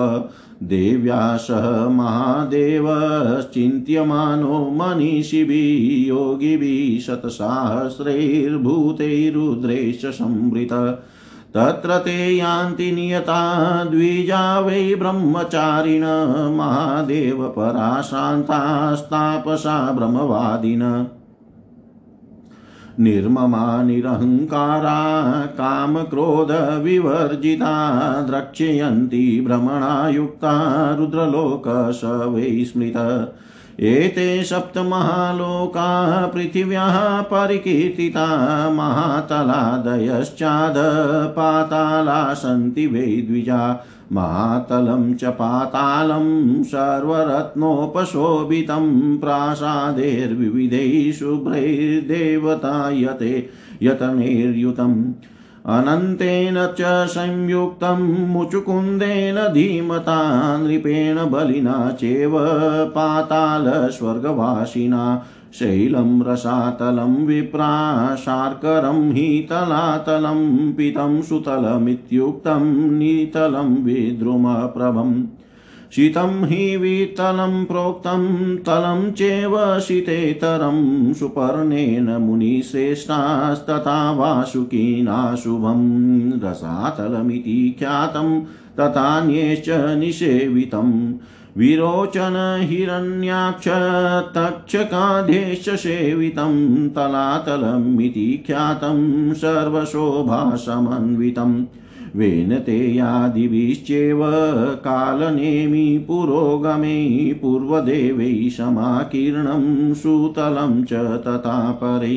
देव्या सह महादेवश्चिन्त्यमानो मनीषिभिः योगिभिः शतसहस्रैर्भूतैरुद्रैश्च संवृतः तत्र ते यान्ति नियता द्विजा वै ब्रह्मचारिण महादेव परा शान्तास्तापसा ब्रह्मवादिन निर्ममा निरहंकारा काम क्रोध विवर्जिता द्रक्ष्यन्ति भ्रमणा युक्ता रुद्रलोक स वै स्मृता एते सप्त महालोका पृथिव्याः परिकीर्तिता महातलादयश्चाद पाताला सन्ति वै द्विजा महातलं च पातालं सर्वरत्नोपशोभितं प्रासादैर्विविधैः शुभ्रैर्देवतायते यतनैर्युतम् अनन्तेन च संयुक्तं मुचुकुंदेन धीमता नृपेण बलिना चेव पाताल स्वर्गवासिना शैलं रसातलं विप्रा शार्करं हीतलातलं पीतं सुतलमित्युक्तं नीतलं विद्रुमप्रभम् शीतं हि वीतलं प्रोक्तं तलं चेव शीतेतरं सुपर्णेन मुनिश्रेष्ठास्तथा वासुकीना शुभं रसातलमिति ख्यातं तथान्येश्च निषेवितं विरोचन हिरण्याक्ष तक्षकादेश्च सेवितं तलातलमिति ख्यातं सर्वशोभासमन्वितम् वेनतेयादिभिश्चेव कालनेमि पुरोगमे पूर्वदेवै समाकीर्णं सूतलं च तथा परे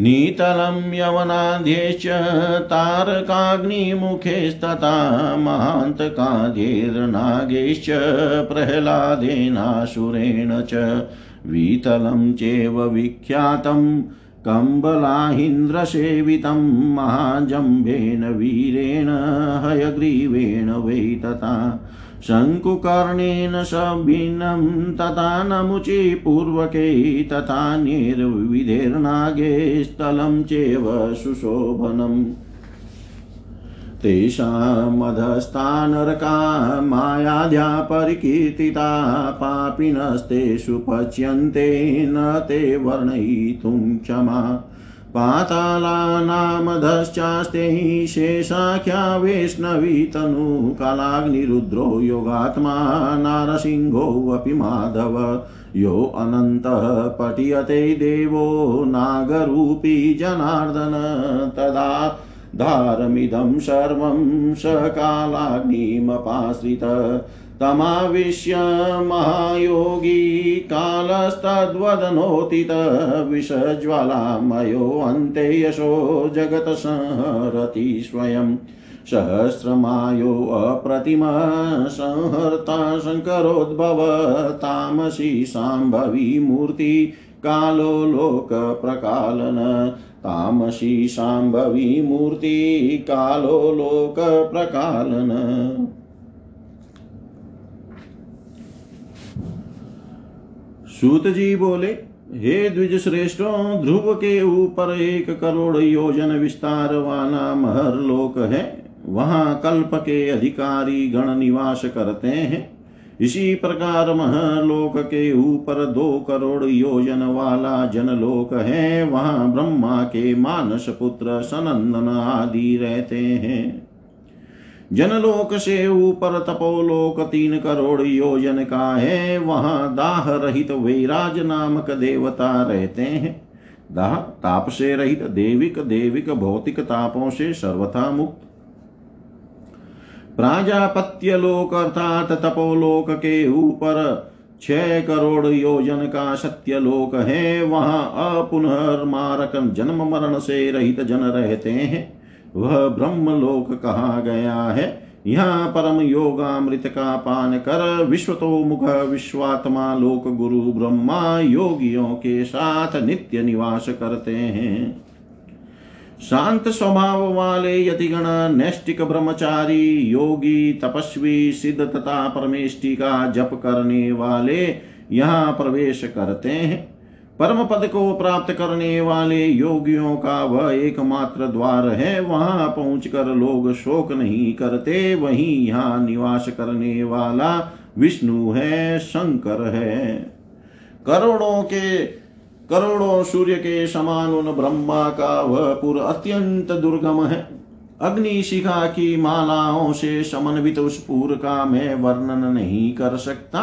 नीतलं यवनाद्येश्च तारकाग्निमुखेस्तथा महान्तकादेर्नागेश्च प्रह्लादेनासुरेण च वीतलं चेव विख्यातं कंबलाहीन्द्रसेवितं महाजम्भेन वीरेण हयग्रीवेण वै तथा शङ्कुकर्णेन सभिन्नं तथा नमुचि पूर्वके तथा निर्विधेर्नागेस्तलं चेव सुशोभनम् तेषामधस्तानरका मायाद्या परिकीर्तिता पापिनस्तेषु पच्यन्ते न ते वर्णयितुं क्षमा पातालानामधश्चास्ते शेषाख्या वैष्णवी तनु कालाग्निरुद्रो योगात्मा नारसिंहोऽपि माधव यो अनन्तः पठ्यते देवो नागरूपी जनार्दन तदा धारमिदं सर्वं स कालाग्निमपाश्रितः तमाविश्य महायोगी कालस्तद्वदनोतित विषज्वालामयो अन्ते यशो जगत संहरति स्वयं सहस्रमायो अप्रतिमा संहर्ता शंकरोद्भव तामसी सांभवी मूर्ति कालो लोक प्रकालन तामसी सांभवी मूर्ति कालो लोक प्रकालन। सूत जी बोले, हे द्विजश्रेष्ठों, ध्रुव के ऊपर 1 करोड़ योजन विस्तार वाला महरलोक है। वहाँ कल्प के अधिकारी गण निवास करते हैं। इसी प्रकार महरलोक के ऊपर 2 करोड़ योजन वाला जनलोक है। वहाँ ब्रह्मा के मानस पुत्र सनंदन आदि रहते हैं। जनलोक से ऊपर तपोलोक 3 करोड़ योजन का है। वहाँ दाह रहित वैराज नामक देवता रहते हैं। दाह ताप से रहित देविक भौतिक तापों से सर्वथा मुक्त। प्राजापत्य लोक अर्थात तपोलोक के ऊपर 6 करोड़ योजन का सत्यलोक है। वहाँ अपुनर्मारक जन्म मरण से रहित जन रहते हैं। वह ब्रह्मलोक कहा गया है। यहाँ परम योगामृत का पान कर विश्वतोमुख विश्वात्मा लोक गुरु ब्रह्मा योगियों के साथ नित्य निवास करते हैं। शांत स्वभाव वाले यतिगण नैष्टिक ब्रह्मचारी योगी तपस्वी सिद्ध तथा परमेष्टि का जप करने वाले यहाँ प्रवेश करते हैं। परम पद को प्राप्त करने वाले योगियों का वह एकमात्र द्वार है। वहाँ पहुंचकर लोग शोक नहीं करते। वहीं यहाँ निवास करने वाला विष्णु है, शंकर है। करोड़ों सूर्य के समान उन ब्रह्मा का वह पुर अत्यंत दुर्गम है। अग्निशिखा की मालाओं से समन्वित उस पुर का मैं वर्णन नहीं कर सकता।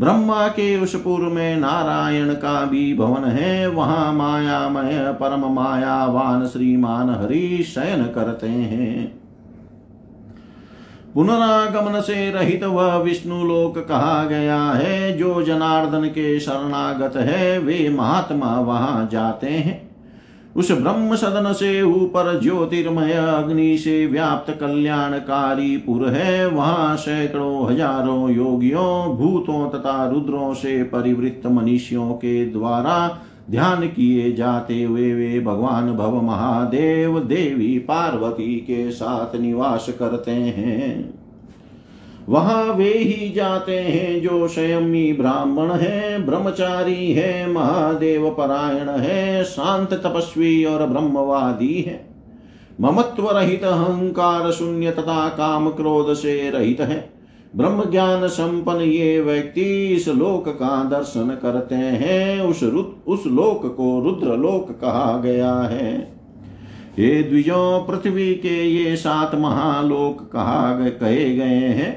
ब्रह्मा के उस पुर में नारायण का भी भवन है। वहाँ मायामय परम मायावान श्रीमान हरि शयन करते हैं। पुनरागमन से रहित वह विष्णु लोक कहा गया है। जो जनार्दन के शरणागत है वे महात्मा वहाँ जाते हैं। उस ब्रह्म सदन से ऊपर ज्योतिर्मय अग्नि से व्याप्त कल्याणकारी पुर है। वहाँ सैकड़ों हजारों योगियों भूतों तथा रुद्रों से परिवृत्त मनीषियों के द्वारा ध्यान किए जाते हुए वे भगवान भव महादेव देवी पार्वती के साथ निवास करते हैं। वहाँ वे ही जाते हैं जो स्वयं ही ब्राह्मण है, ब्रह्मचारी है, महादेव परायण है, शांत तपस्वी और ब्रह्मवादी है, ममत्व रहित अहंकार शून्य तथा काम क्रोध से रहित है। ब्रह्म ज्ञान संपन्न ये व्यक्ति इस लोक का दर्शन करते हैं। उस लोक को रुद्र लोक कहा गया है। ये द्विजों, पृथ्वी के ये 7 महालोक कहे गए हैं।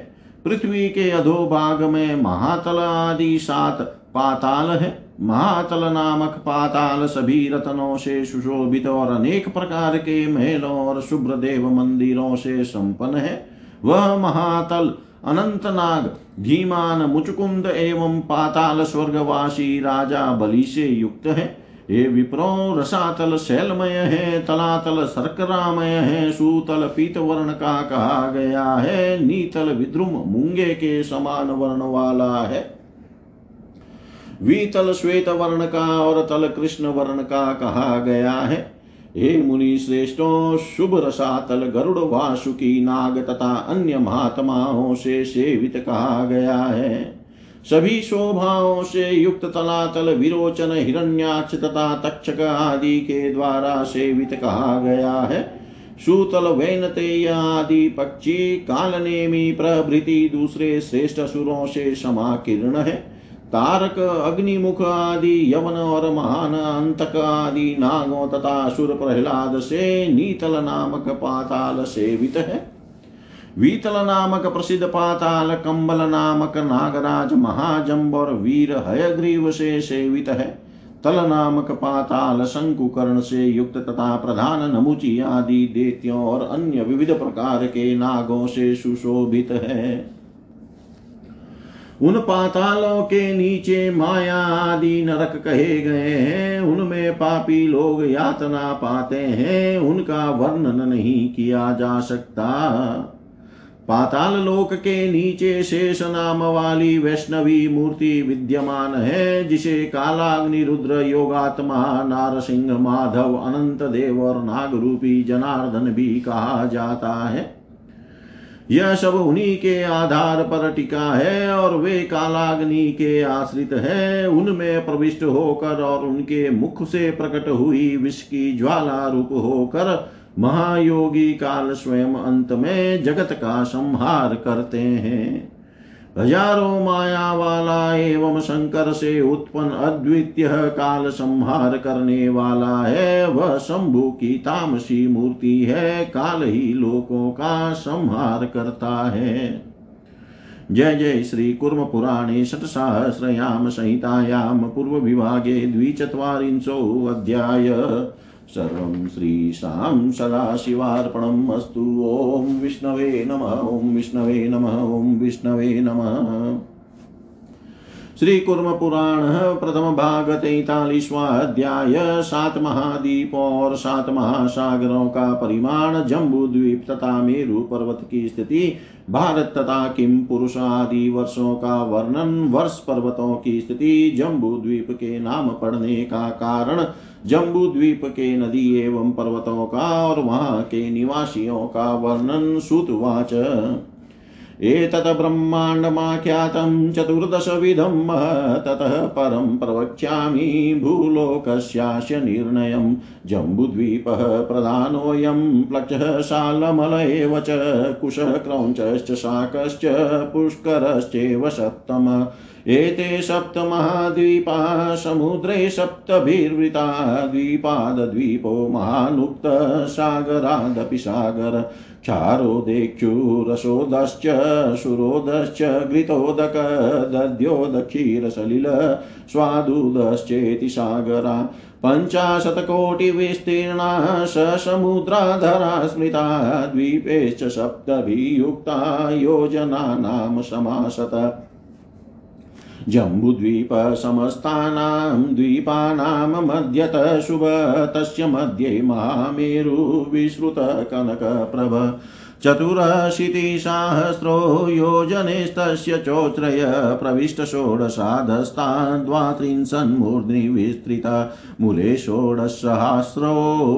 पृथ्वी के अधोभाग में महातल आदि 7 पाताल है। महातल नामक पाताल सभी रत्नों से सुशोभित और अनेक प्रकार के महलों और शुभ्र देव मंदिरों से संपन्न है। वह महातल अनंतनाग धीमान मुचकुंद एवं पाताल स्वर्गवासी राजा बलि से युक्त है। ये विप्रों, रसातल शैलमय है, तलातल शर्करामय है, सूतल पीत वर्ण का कहा गया है, नीतल विद्रुम मूंगे के समान वर्ण वाला है, वीतल श्वेत वर्ण का और तल कृष्ण वर्ण का कहा गया है। हे मुनि श्रेष्ठों, शुभ रसातल गरुड़ वासुकी नाग तथा अन्य महात्माओं से सेवित कहा गया है। सभी शोभाओं से युक्त तलातल विरोचन हिरण्याक्ष तथा तक्षक आदि के द्वारा सेवित कहा गया है। सूतल वैनतेय आदि पक्षी कालनेमी प्रभृति दूसरे श्रेष्ठ असुरों से समाकीर्ण है। तारक अग्निमुख आदि यवन और महान अंतक आदि नागों तथा असुर प्रहलाद से नीतल नामक पाताल सेवित है। वीतल नामक प्रसिद्ध पाताल कंबल नामक नागराज महाजंब और वीर हयग्रीव से सेवित है। तल नामक पाताल शंकुकर्ण से युक्त तथा प्रधान नमुची आदि देत्यों और अन्य विविध प्रकार के नागों से सुशोभित है। उन पातालों के नीचे माया आदि नरक कहे गए हैं, उनमें पापी लोग यातना पाते हैं, उनका वर्णन नहीं किया जा सकता। पाताल लोक के नीचे शेष नाम वाली वैष्णवी मूर्ति विद्यमान है, जिसे कालाग्नि रुद्र योगात्मा नारसिंह माधव अनंत देव और नागरूपी जनार्दन भी कहा जाता है। यह सब उन्हीं के आधार पर टिका है और वे कालाग्नि के आश्रित है। उनमें प्रविष्ट होकर और उनके मुख से प्रकट हुई विष की ज्वाला रूप होकर महायोगी काल स्वयं अंत में जगत का संहार करते हैं। हजारों माया वाला एवं शंकर से उत्पन्न अद्वितीय काल संहार करने वाला है। वह शंभु की तामसी मूर्ति है, काल ही लोकों का संहार करता है। जय जय श्री कुर्म पुराणे षट्सहस्रयाम संहितायाम पूर्व विभागे द्विचत्वारिंशो अध्याय। सर्वं श्रीशां सदाशिवार्पणम् अस्तु। ओं विष्णवे नमः, ओं विष्णवे नमः, ओं विष्णवे नमः। श्री कुर्म पुराण प्रथम भाग 43वां अध्याय। 7 महाद्वीपों और 7 महासागरों का परिमाण, जंबूद्वीप तथा मेरु पर्वत की स्थिति, भारत तथा किम पुरुष आदि वर्षों का वर्णन, वर्ष पर्वतों की स्थिति, जंबूद्वीप के नाम पड़ने का कारण, जंबूद्वीप के नदी एवं पर्वतों का और वहाँ के निवासियों का वर्णन। सूतवाच एतत् ब्रह्माण्डमाख्यातं चतुर्दशविधं ततः परं प्रवक्ष्यामि भूलोकस्यास्य निर्णयं। जम्बुद्वीपः प्रधानोऽयं, प्लक्षः शालमलः एव च, कुशः क्रौञ्चश्च शाकश्च पुष्करश्चैव सप्तमः। एते सप्त महाद्वीपाः समुद्रे सप्तभिर्वृताः। द्वीपाद्वीपो महानुक्तः, सागरादपि सागर। क्षारोदेक्षु रसोदश्च सुरोदश्च घृतोदक दध्योदक्षीरसलिल स्वादुदश्चेति सागरा। पंचाशतकोटिविस्तीर्णा समुद्राधरा स्मृता। द्वीपेश्च सप्तभियुक्ता, योजनानां समासत। जम्बुद्वीपः समस्तानां द्वीपानां मध्यतः शुभः। तस्य मध्ये महामेरु विश्रुतः कनकप्रभ। चतुरशीतिसहस्रो योजनेस्तस्य चोत्रय। प्रविष्ट षोडशाधस्तान् द्वात्रिंशन्मूर्ध्नि विस्तृता। मूले षोडशसहस्रो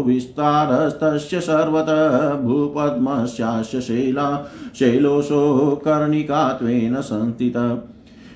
विस्तारस्तस्य सर्वतः। भूपद्मस्यास्य शैला शैलोशो कर्णिकात्वेन संस्थितः।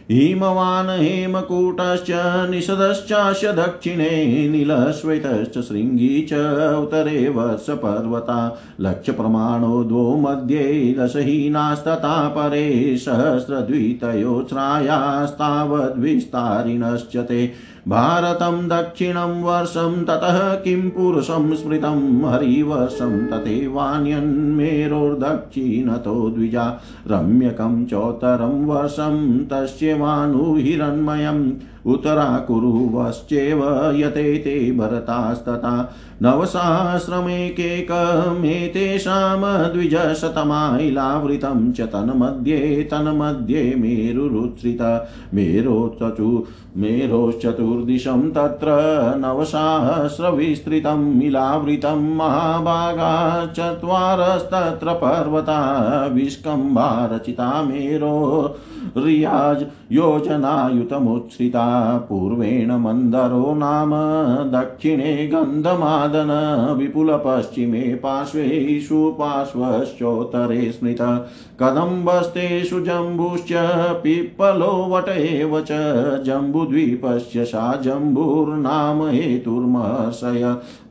हिमवान हेमकूटश्च निषदश्चाश्च दक्षिणे। नीलश्वेतश्च श्रृंगी च उत्तरे वत्सपर्वता। लक्ष्यप्रमाणो द्वौ मध्ये दशहीनास्तता परे। सहस्रद्वितयोच्छ्रायास्तावद्विस्तारिणश्च ते। भारतं दक्षिणं वर्षं ततः किं पुरुषं स्मृतं। हरिवर्षं तथैवान्यन्मेरोर्दक्षिणतो द्विजा। रम्यकं चोत्तरं वर्षं तस्य वानुहिरण्मयम्। उत्तराकुरुवश्चैव यतेते भरतास्तथा। नवसहस्रमेकैकमेतेषां द्विजशतमाइलावृतं च। तन्मध्ये मेरुरुच्छ्रिता। मेरोश्चतुर्दिशं तत्र नवसहस्रविस्तृतं। इलावृतं महाभागा चत्वारस्तत्र पर्वता। विष्कम्भारचिता मेरोर्याज योजनायुतमुच्छ्रिता। पूर्वेण मंदरो नाम, दक्षिणे गंधमादन। विपुल पश्चिमे पार्श्वेषु पार्श्वश्चोत्तरे स्मृत। कदम्बस्तेषु जम्बुश्च पिप्पलो वट एव च। जम्बुद्वीपस्य सा जम्बुर्नाम हेतुर्महर्षय।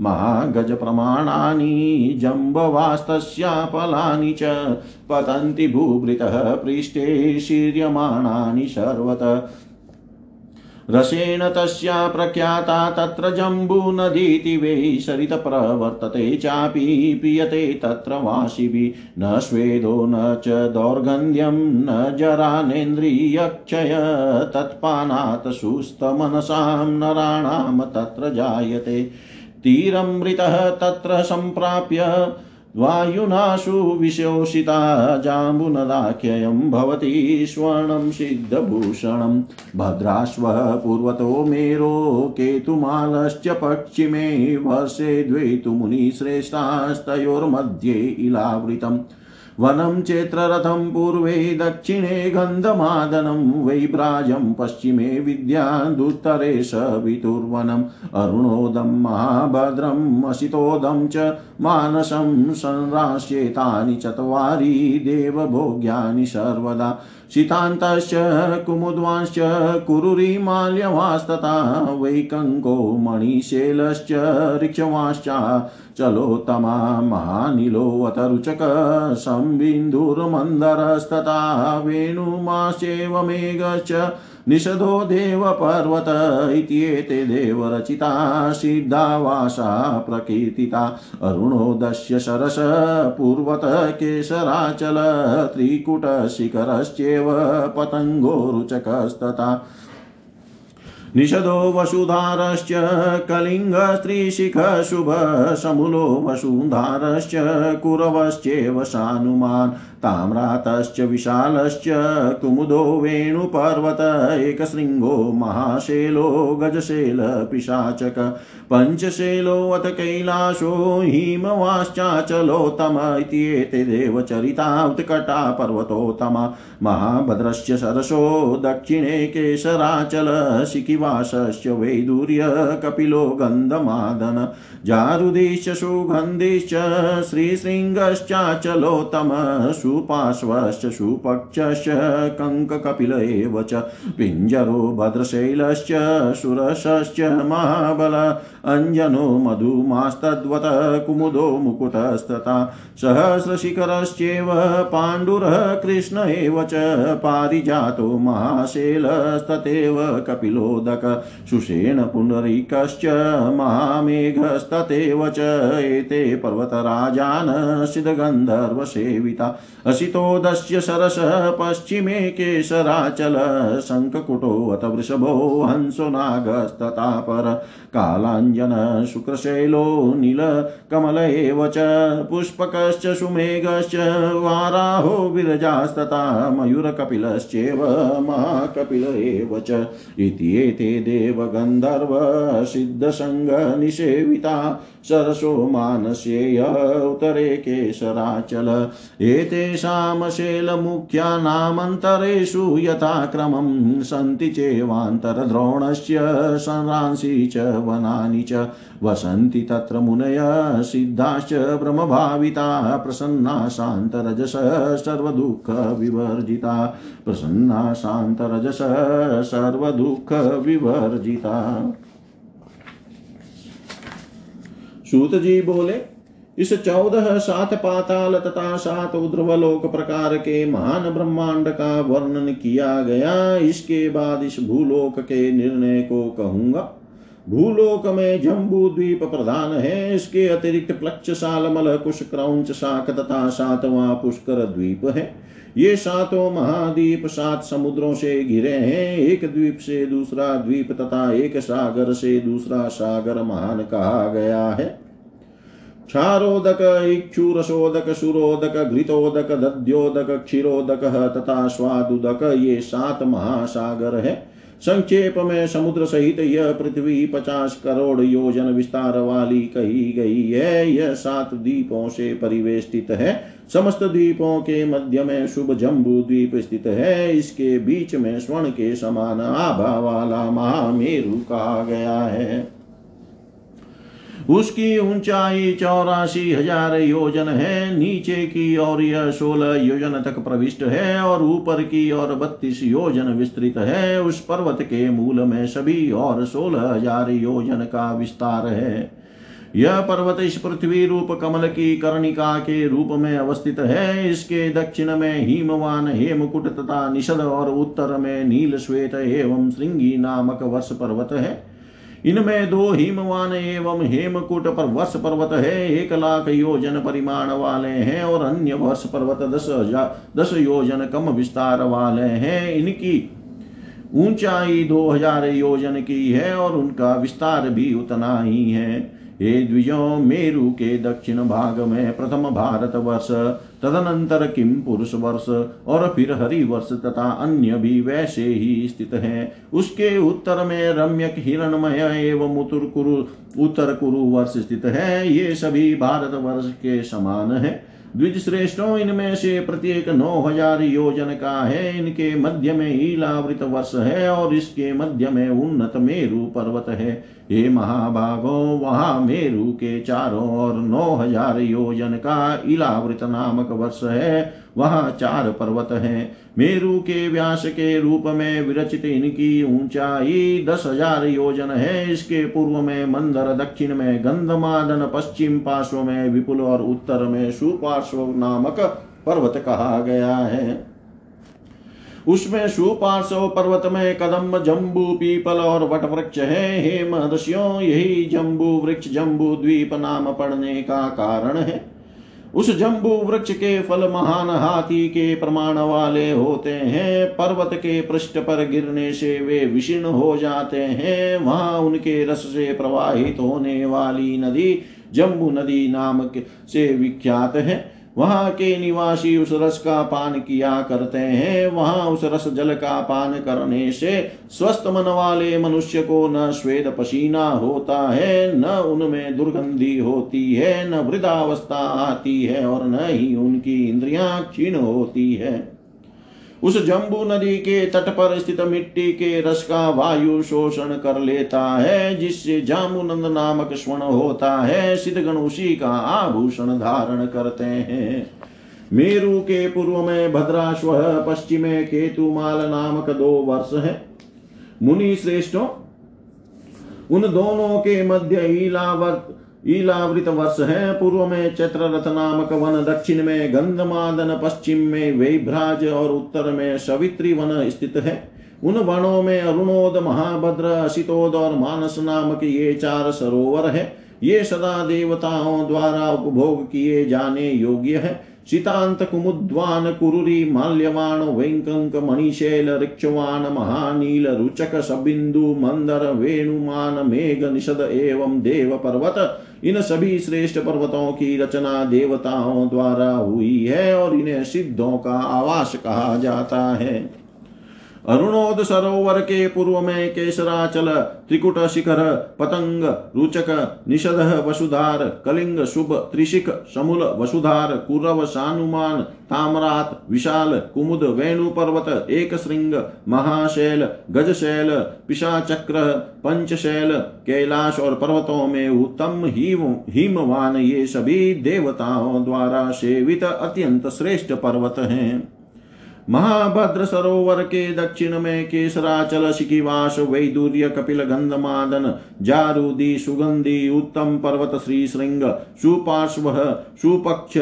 महागजप्रमाणानि जम्बवास्तस्यापलानि च। पतन्ति भूभृतः पृष्ठे शीर्यमाणानि सर्वतः। रसेन तस्या प्रख्याता तत्र जम्बू नदीति वै। सरित प्रवर्तते चापि पीयते तत्र वाशिभि। न स्वेदो न च दौर्गन्ध्यं न जरानेन्द्रियक्षय। तत्पानात् सुस्तमनसां नराणां तत्र जायते। तीरमृतः तत्र संप्राप्य वायुनाशु विशोषिता जाम्बुनदाख्ययं भवति स्वर्णं सिद्धभूषणं भद्राश्व पूर्वतो मेरो केतुमालश्च पश्चिमे वर्षे द्वैतु मुनिश्रेष्ठास्तयोर्मध्ये इलावृतम् वनं चेत्ररथं पूर्वे दक्षिणे गंधमादनं वैभ्राजं पश्चिमे विद्यादुत्तरे सवितुर्वनम् अरुणोदं महाभद्रं असितोदं च मानसं संराश्येतानि चत्वारि देवभोग्यानि सर्वदा शीतान्तश्च कुमुद्वांश्च कुरुरिमाल्यवास्तता वैकङ्को मणिशेलश्च ऋक्षवांश्च चलोत्तमा महानिलो अतरुचक संबिन्दुर्मन्दरस्तता वेणुमाश्चैव मेघश्च निषदो देवपर्वत इत्येते देवरचिता सिद्धावासा प्रकीर्तिता अरुणोदस्य सरस पूर्वत केसराचल त्रिकुटशिखरश्चैव पतङ्गो रुचकस्तता निषदो वसुधारश्च कलिंग स्त्रीशिख शुभ समूलो वसुधारश्च कुरवश्चैव सानुमान् ताम्रातश्च विशालश्च कुमुदो वेणुपर्वत एकशृंगो महाशैलो गजशैल पिशाचक पंचशैलो अथ कैलाशो हिमवाश्चाचलोत्तम इत्येते देवचरिता उत्कटा पर्वतोत्तम महाभद्रश्च सरसो दक्षिणे केसराचल शिखिवासश्च वैदुर्य कपिलो गंधमादन जारुदिश्च सुगन्धिश्च श्रीशृंगश्चाचलोत्तम सुपाश्वश्च सुपक्षश्च कंककपिल एव च पिञ्जरो भद्रशैलश्च सुरसश्च महाबल अंजनो मधुमास्तद्वत कुमुदो मुकुटस्तता सहस्रशिखरश्चैव पाण्डुरः कृष्ण एव च पारिजातो महाशैलस्ततेव कपिलोदक सुषेण पुण्डरीकश्च महामेघस्ततेव च एते पर्वतराजानः सिद्धगन्धर्वसेविता असितोदस्य सरस पश्चिमे केसराचल शङ्खकुटो अथ वृषभो हंसो नागस्तता पर कालाञ्जन शुक्रशैलो नील कमल एव च पुष्पकश्च सुमेघश्च वाराहो विरजास्तता मयूरकपिलश्चैव महाकपिल एव च इत्येते देवगन्धर्व सिद्धसङ्ग निसेविता सरसो मानसेय उतरे केसराचल एतेषां शैलमुख्यानामन्तरेषु यथाक्रमं सन्ति चेवान्तरद्रोणस्य संरांसि च वनानि च वसन्ति तत्र मुनयः सिद्धाश्च ब्रह्मभाविता प्रसन्ना शान्तरजसः सर्वदुःखविवर्जिता प्रसन्ना शान्तरजसः सर्वदुःखविवर्जिता। सूत जी बोले, इस 14 सात पाताल तथा सात ऊर्ध्वलोक प्रकार के महान ब्रह्मांड का वर्णन किया गया। इसके बाद इस भूलोक के निर्णय को कहूंगा। भूलोक में जंबूद्वीप प्रधान है। इसके अतिरिक्त प्लक्ष, सालमल, कुश, क्रौंच, शाक तथा सातवां पुष्कर द्वीप है। ये सातों महाद्वीप सात समुद्रों से घिरे हैं। एक द्वीप से दूसरा द्वीप तथा एक सागर से दूसरा सागर महान कहा गया है। क्षारोदक, इक्षुरसोदक, सुरोदक, घृतोदक, दध्योदक, क्षीरोदक तथा स्वादुदक ये सात महासागर है। संक्षेप में समुद्र सहित यह पृथ्वी 50 करोड़ योजन विस्तार वाली कही गई है। यह सात द्वीपों से परिवेष्टित है। समस्त द्वीपों के मध्य में शुभ जम्बू द्वीप स्थित है। इसके बीच में स्वर्ण के समान आभा वाला महामेरु कहा गया है। उसकी ऊंचाई 84,000 योजन है। नीचे की ओर यह 16 योजन तक प्रविष्ट है और ऊपर की ओर 32 योजन विस्तृत है। उस पर्वत के मूल में सभी और 16,000 योजन का विस्तार है। यह पर्वत इस पृथ्वी रूप कमल की कर्णिका के रूप में अवस्थित है। इसके दक्षिण में हिमवान, हेमकुट तथा निषद और उत्तर में नील, श्वेत एवं श्रृंगी नामक वर्ष पर्वत है। इनमें 2 हिमवान एवं हेमकूट पर वर्ष पर्वत है। 1 लाख योजन परिमाण वाले हैं और अन्य वर्ष पर्वत 10 योजन कम विस्तार वाले हैं। इनकी ऊंचाई 2000 योजन की है और उनका विस्तार भी उतना ही है। हे द्विजों, मेरु के दक्षिण भाग में प्रथम भारतवर्ष, तदनंतर किम पुरुष वर्ष और फिर हरिवर्ष तथा अन्य भी वैसे ही स्थित हैं। उसके उत्तर में रम्यक, हिरणमय एवं उत्तर कुरु वर्ष स्थित है। ये सभी भारतवर्ष के समान है। द्विज श्रेष्ठों, इनमें से प्रत्येक 9,000 योजन का है। इनके मध्य में ईलावृत वर्ष है और इसके मध्य में उन्नत मेरु पर्वत है। हे महाभागों, वहाँ मेरु के चारों ओर 9,000 योजन का ईलावृत नामक वर्ष है। वहाँ 4 पर्वत हैं। मेरु के व्यास के रूप में विरचित इनकी ऊंचाई 10,000 योजन है। इसके पूर्व में मंदर, दक्षिण में गंधमादन, पश्चिम पार्श्व में विपुल और उत्तर में सुपार्श्व नामक पर्वत कहा गया है। उसमें सुपार्श्व पर्वत में कदम, जंबू, पीपल और वटवृक्ष है। हे महर्षियों, यही जंबू वृक्ष जंबूद्वीप नाम पड़ने का कारण है। उस जंबू वृक्ष के फल महान हाथी के प्रमाण वाले होते हैं। पर्वत के पृष्ठ पर गिरने से वे विशीर्ण हो जाते हैं। वहाँ उनके रस से प्रवाहित होने वाली नदी जंबू नदी नाम से विख्यात है। वहाँ के निवासी उस रस का पान किया करते हैं। वहाँ उस रस जल का पान करने से स्वस्थ मन वाले मनुष्य को न श्वेत पसीना होता है, न उनमें दुर्गंधि होती है, न वृद्धावस्था आती है और न ही उनकी इंद्रियां क्षीण होती है। उस जंबू नदी के तट पर स्थित मिट्टी के रस का वायु शोषण कर लेता है, जिससे जामुनंद नामक स्वर्ण होता है। सिद्धगण उसी का आभूषण धारण करते हैं। मेरु के पूर्व में भद्राश्व, पश्चिम में केतुमाल नामक 2 वर्ष है। मुनि श्रेष्ठों, उन दोनों के मध्य ईलावृत वर्ष है। पूर्व में चैत्ररथ नामक वन, दक्षिण में गंधमादन, पश्चिम में वैभ्राज और उत्तर में सवित्री वन स्थित है। उन वनों में अरुणोद, महाभद्र, असितोद और मानस नामक ये 4 सरोवर है। ये सदा देवताओं द्वारा उपभोग किए जाने योग्य है। शीतांत, कुमुद्वान, कुरुरी, माल्यवान, वैंकंक, मणिशैल, ऋक्षवान, महानील, रुचक, सबिंदु, मंदर, वेणुमान, मेघ, निषद एवं देव पर्वत। इन सभी श्रेष्ठ पर्वतों की रचना देवताओं द्वारा हुई है और इन्हें सिद्धों का आवास कहा जाता है। अरुणोद सरोवर के पूर्व में केसराचल, त्रिकुट शिखर, पतंग, रुचक, निषद, वसुधार, कलिंग, शुभ, त्रिशिख, शमूल, वसुधार, कुरव, सानुमान, तामरात, विशाल, कुमुद, वेणु पर्वत, एक श्रृंग, महाशैल, गजशैल, पिशाचक्र, पंचशैल, कैलाश और पर्वतों में उत्तम हिमवान ये सभी देवताओं द्वारा सेवित अत्यंत श्रेष्ठ पर्वत हैं। महाभद्र सरोवर के दक्षिण में केसराचल, शिखिवास, वैदूर्य, कपिल, गंधमादन, जारूदी, सुगंधि, उत्तम पर्वत, श्रीशृंग, सुपार्श्व, सुपक्ष,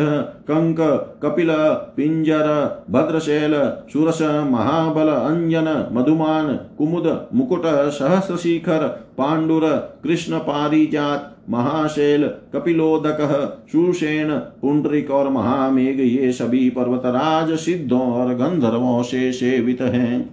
कंक, कपिल, पिंजर, भद्रशैल, सुरस, महाबल, अंजन, मधुमान, कुमुद, मुकुट, सहस्रशिखर, पांडुर, कृष्ण, पारिजात, महाशैल, कपिलोदक, सुषेण, पुंडरिक और महामेघ ये सभी पर्वतराज सिद्धों और गंधर्वों से सेवित हैं।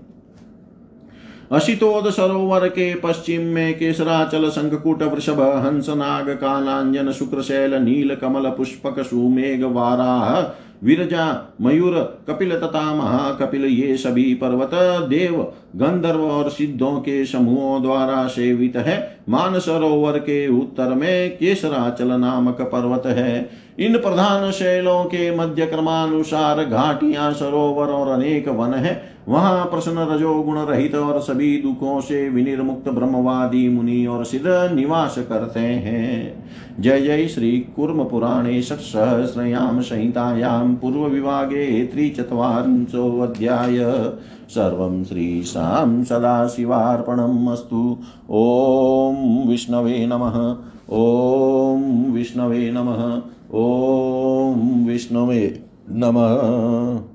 असितोद सरोवर के पश्चिम में केसराचल, शंखकूट, वृषभ, हंस, नाग, कालांजन, शुक्रशैल, नील, कमल, पुष्पक, सुमेघ, वाराह, विरजा, मयूर, कपिल तथा महाकपिल ये सभी पर्वत देव, गंधर्व और सिद्धों के समूहों द्वारा सेवित है। मानसरोवर के उत्तर में केसराचल नामक पर्वत है। इन प्रधान शैलों के मध्य क्रमानुसार घाटियां, सरोवर और अनेक वन है। वहां प्रसन्न रजोगुण रहित और सभी दुखों से विनिर्मुक्त ब्रह्मवादी मुनि और सिद्ध निवास करते हैं। जय जय श्री कुर्म पुराणे 6 सहस्रयाम संहितायाम पूर्व विभागे 3 चत्वारिंशो अध्याय। सर्वं श्री शाम सदाशिवार्पणम् अस्तु। ओम विष्णवे नमः। ओम विष्णवे नमः। ओम विष्णवे नमः।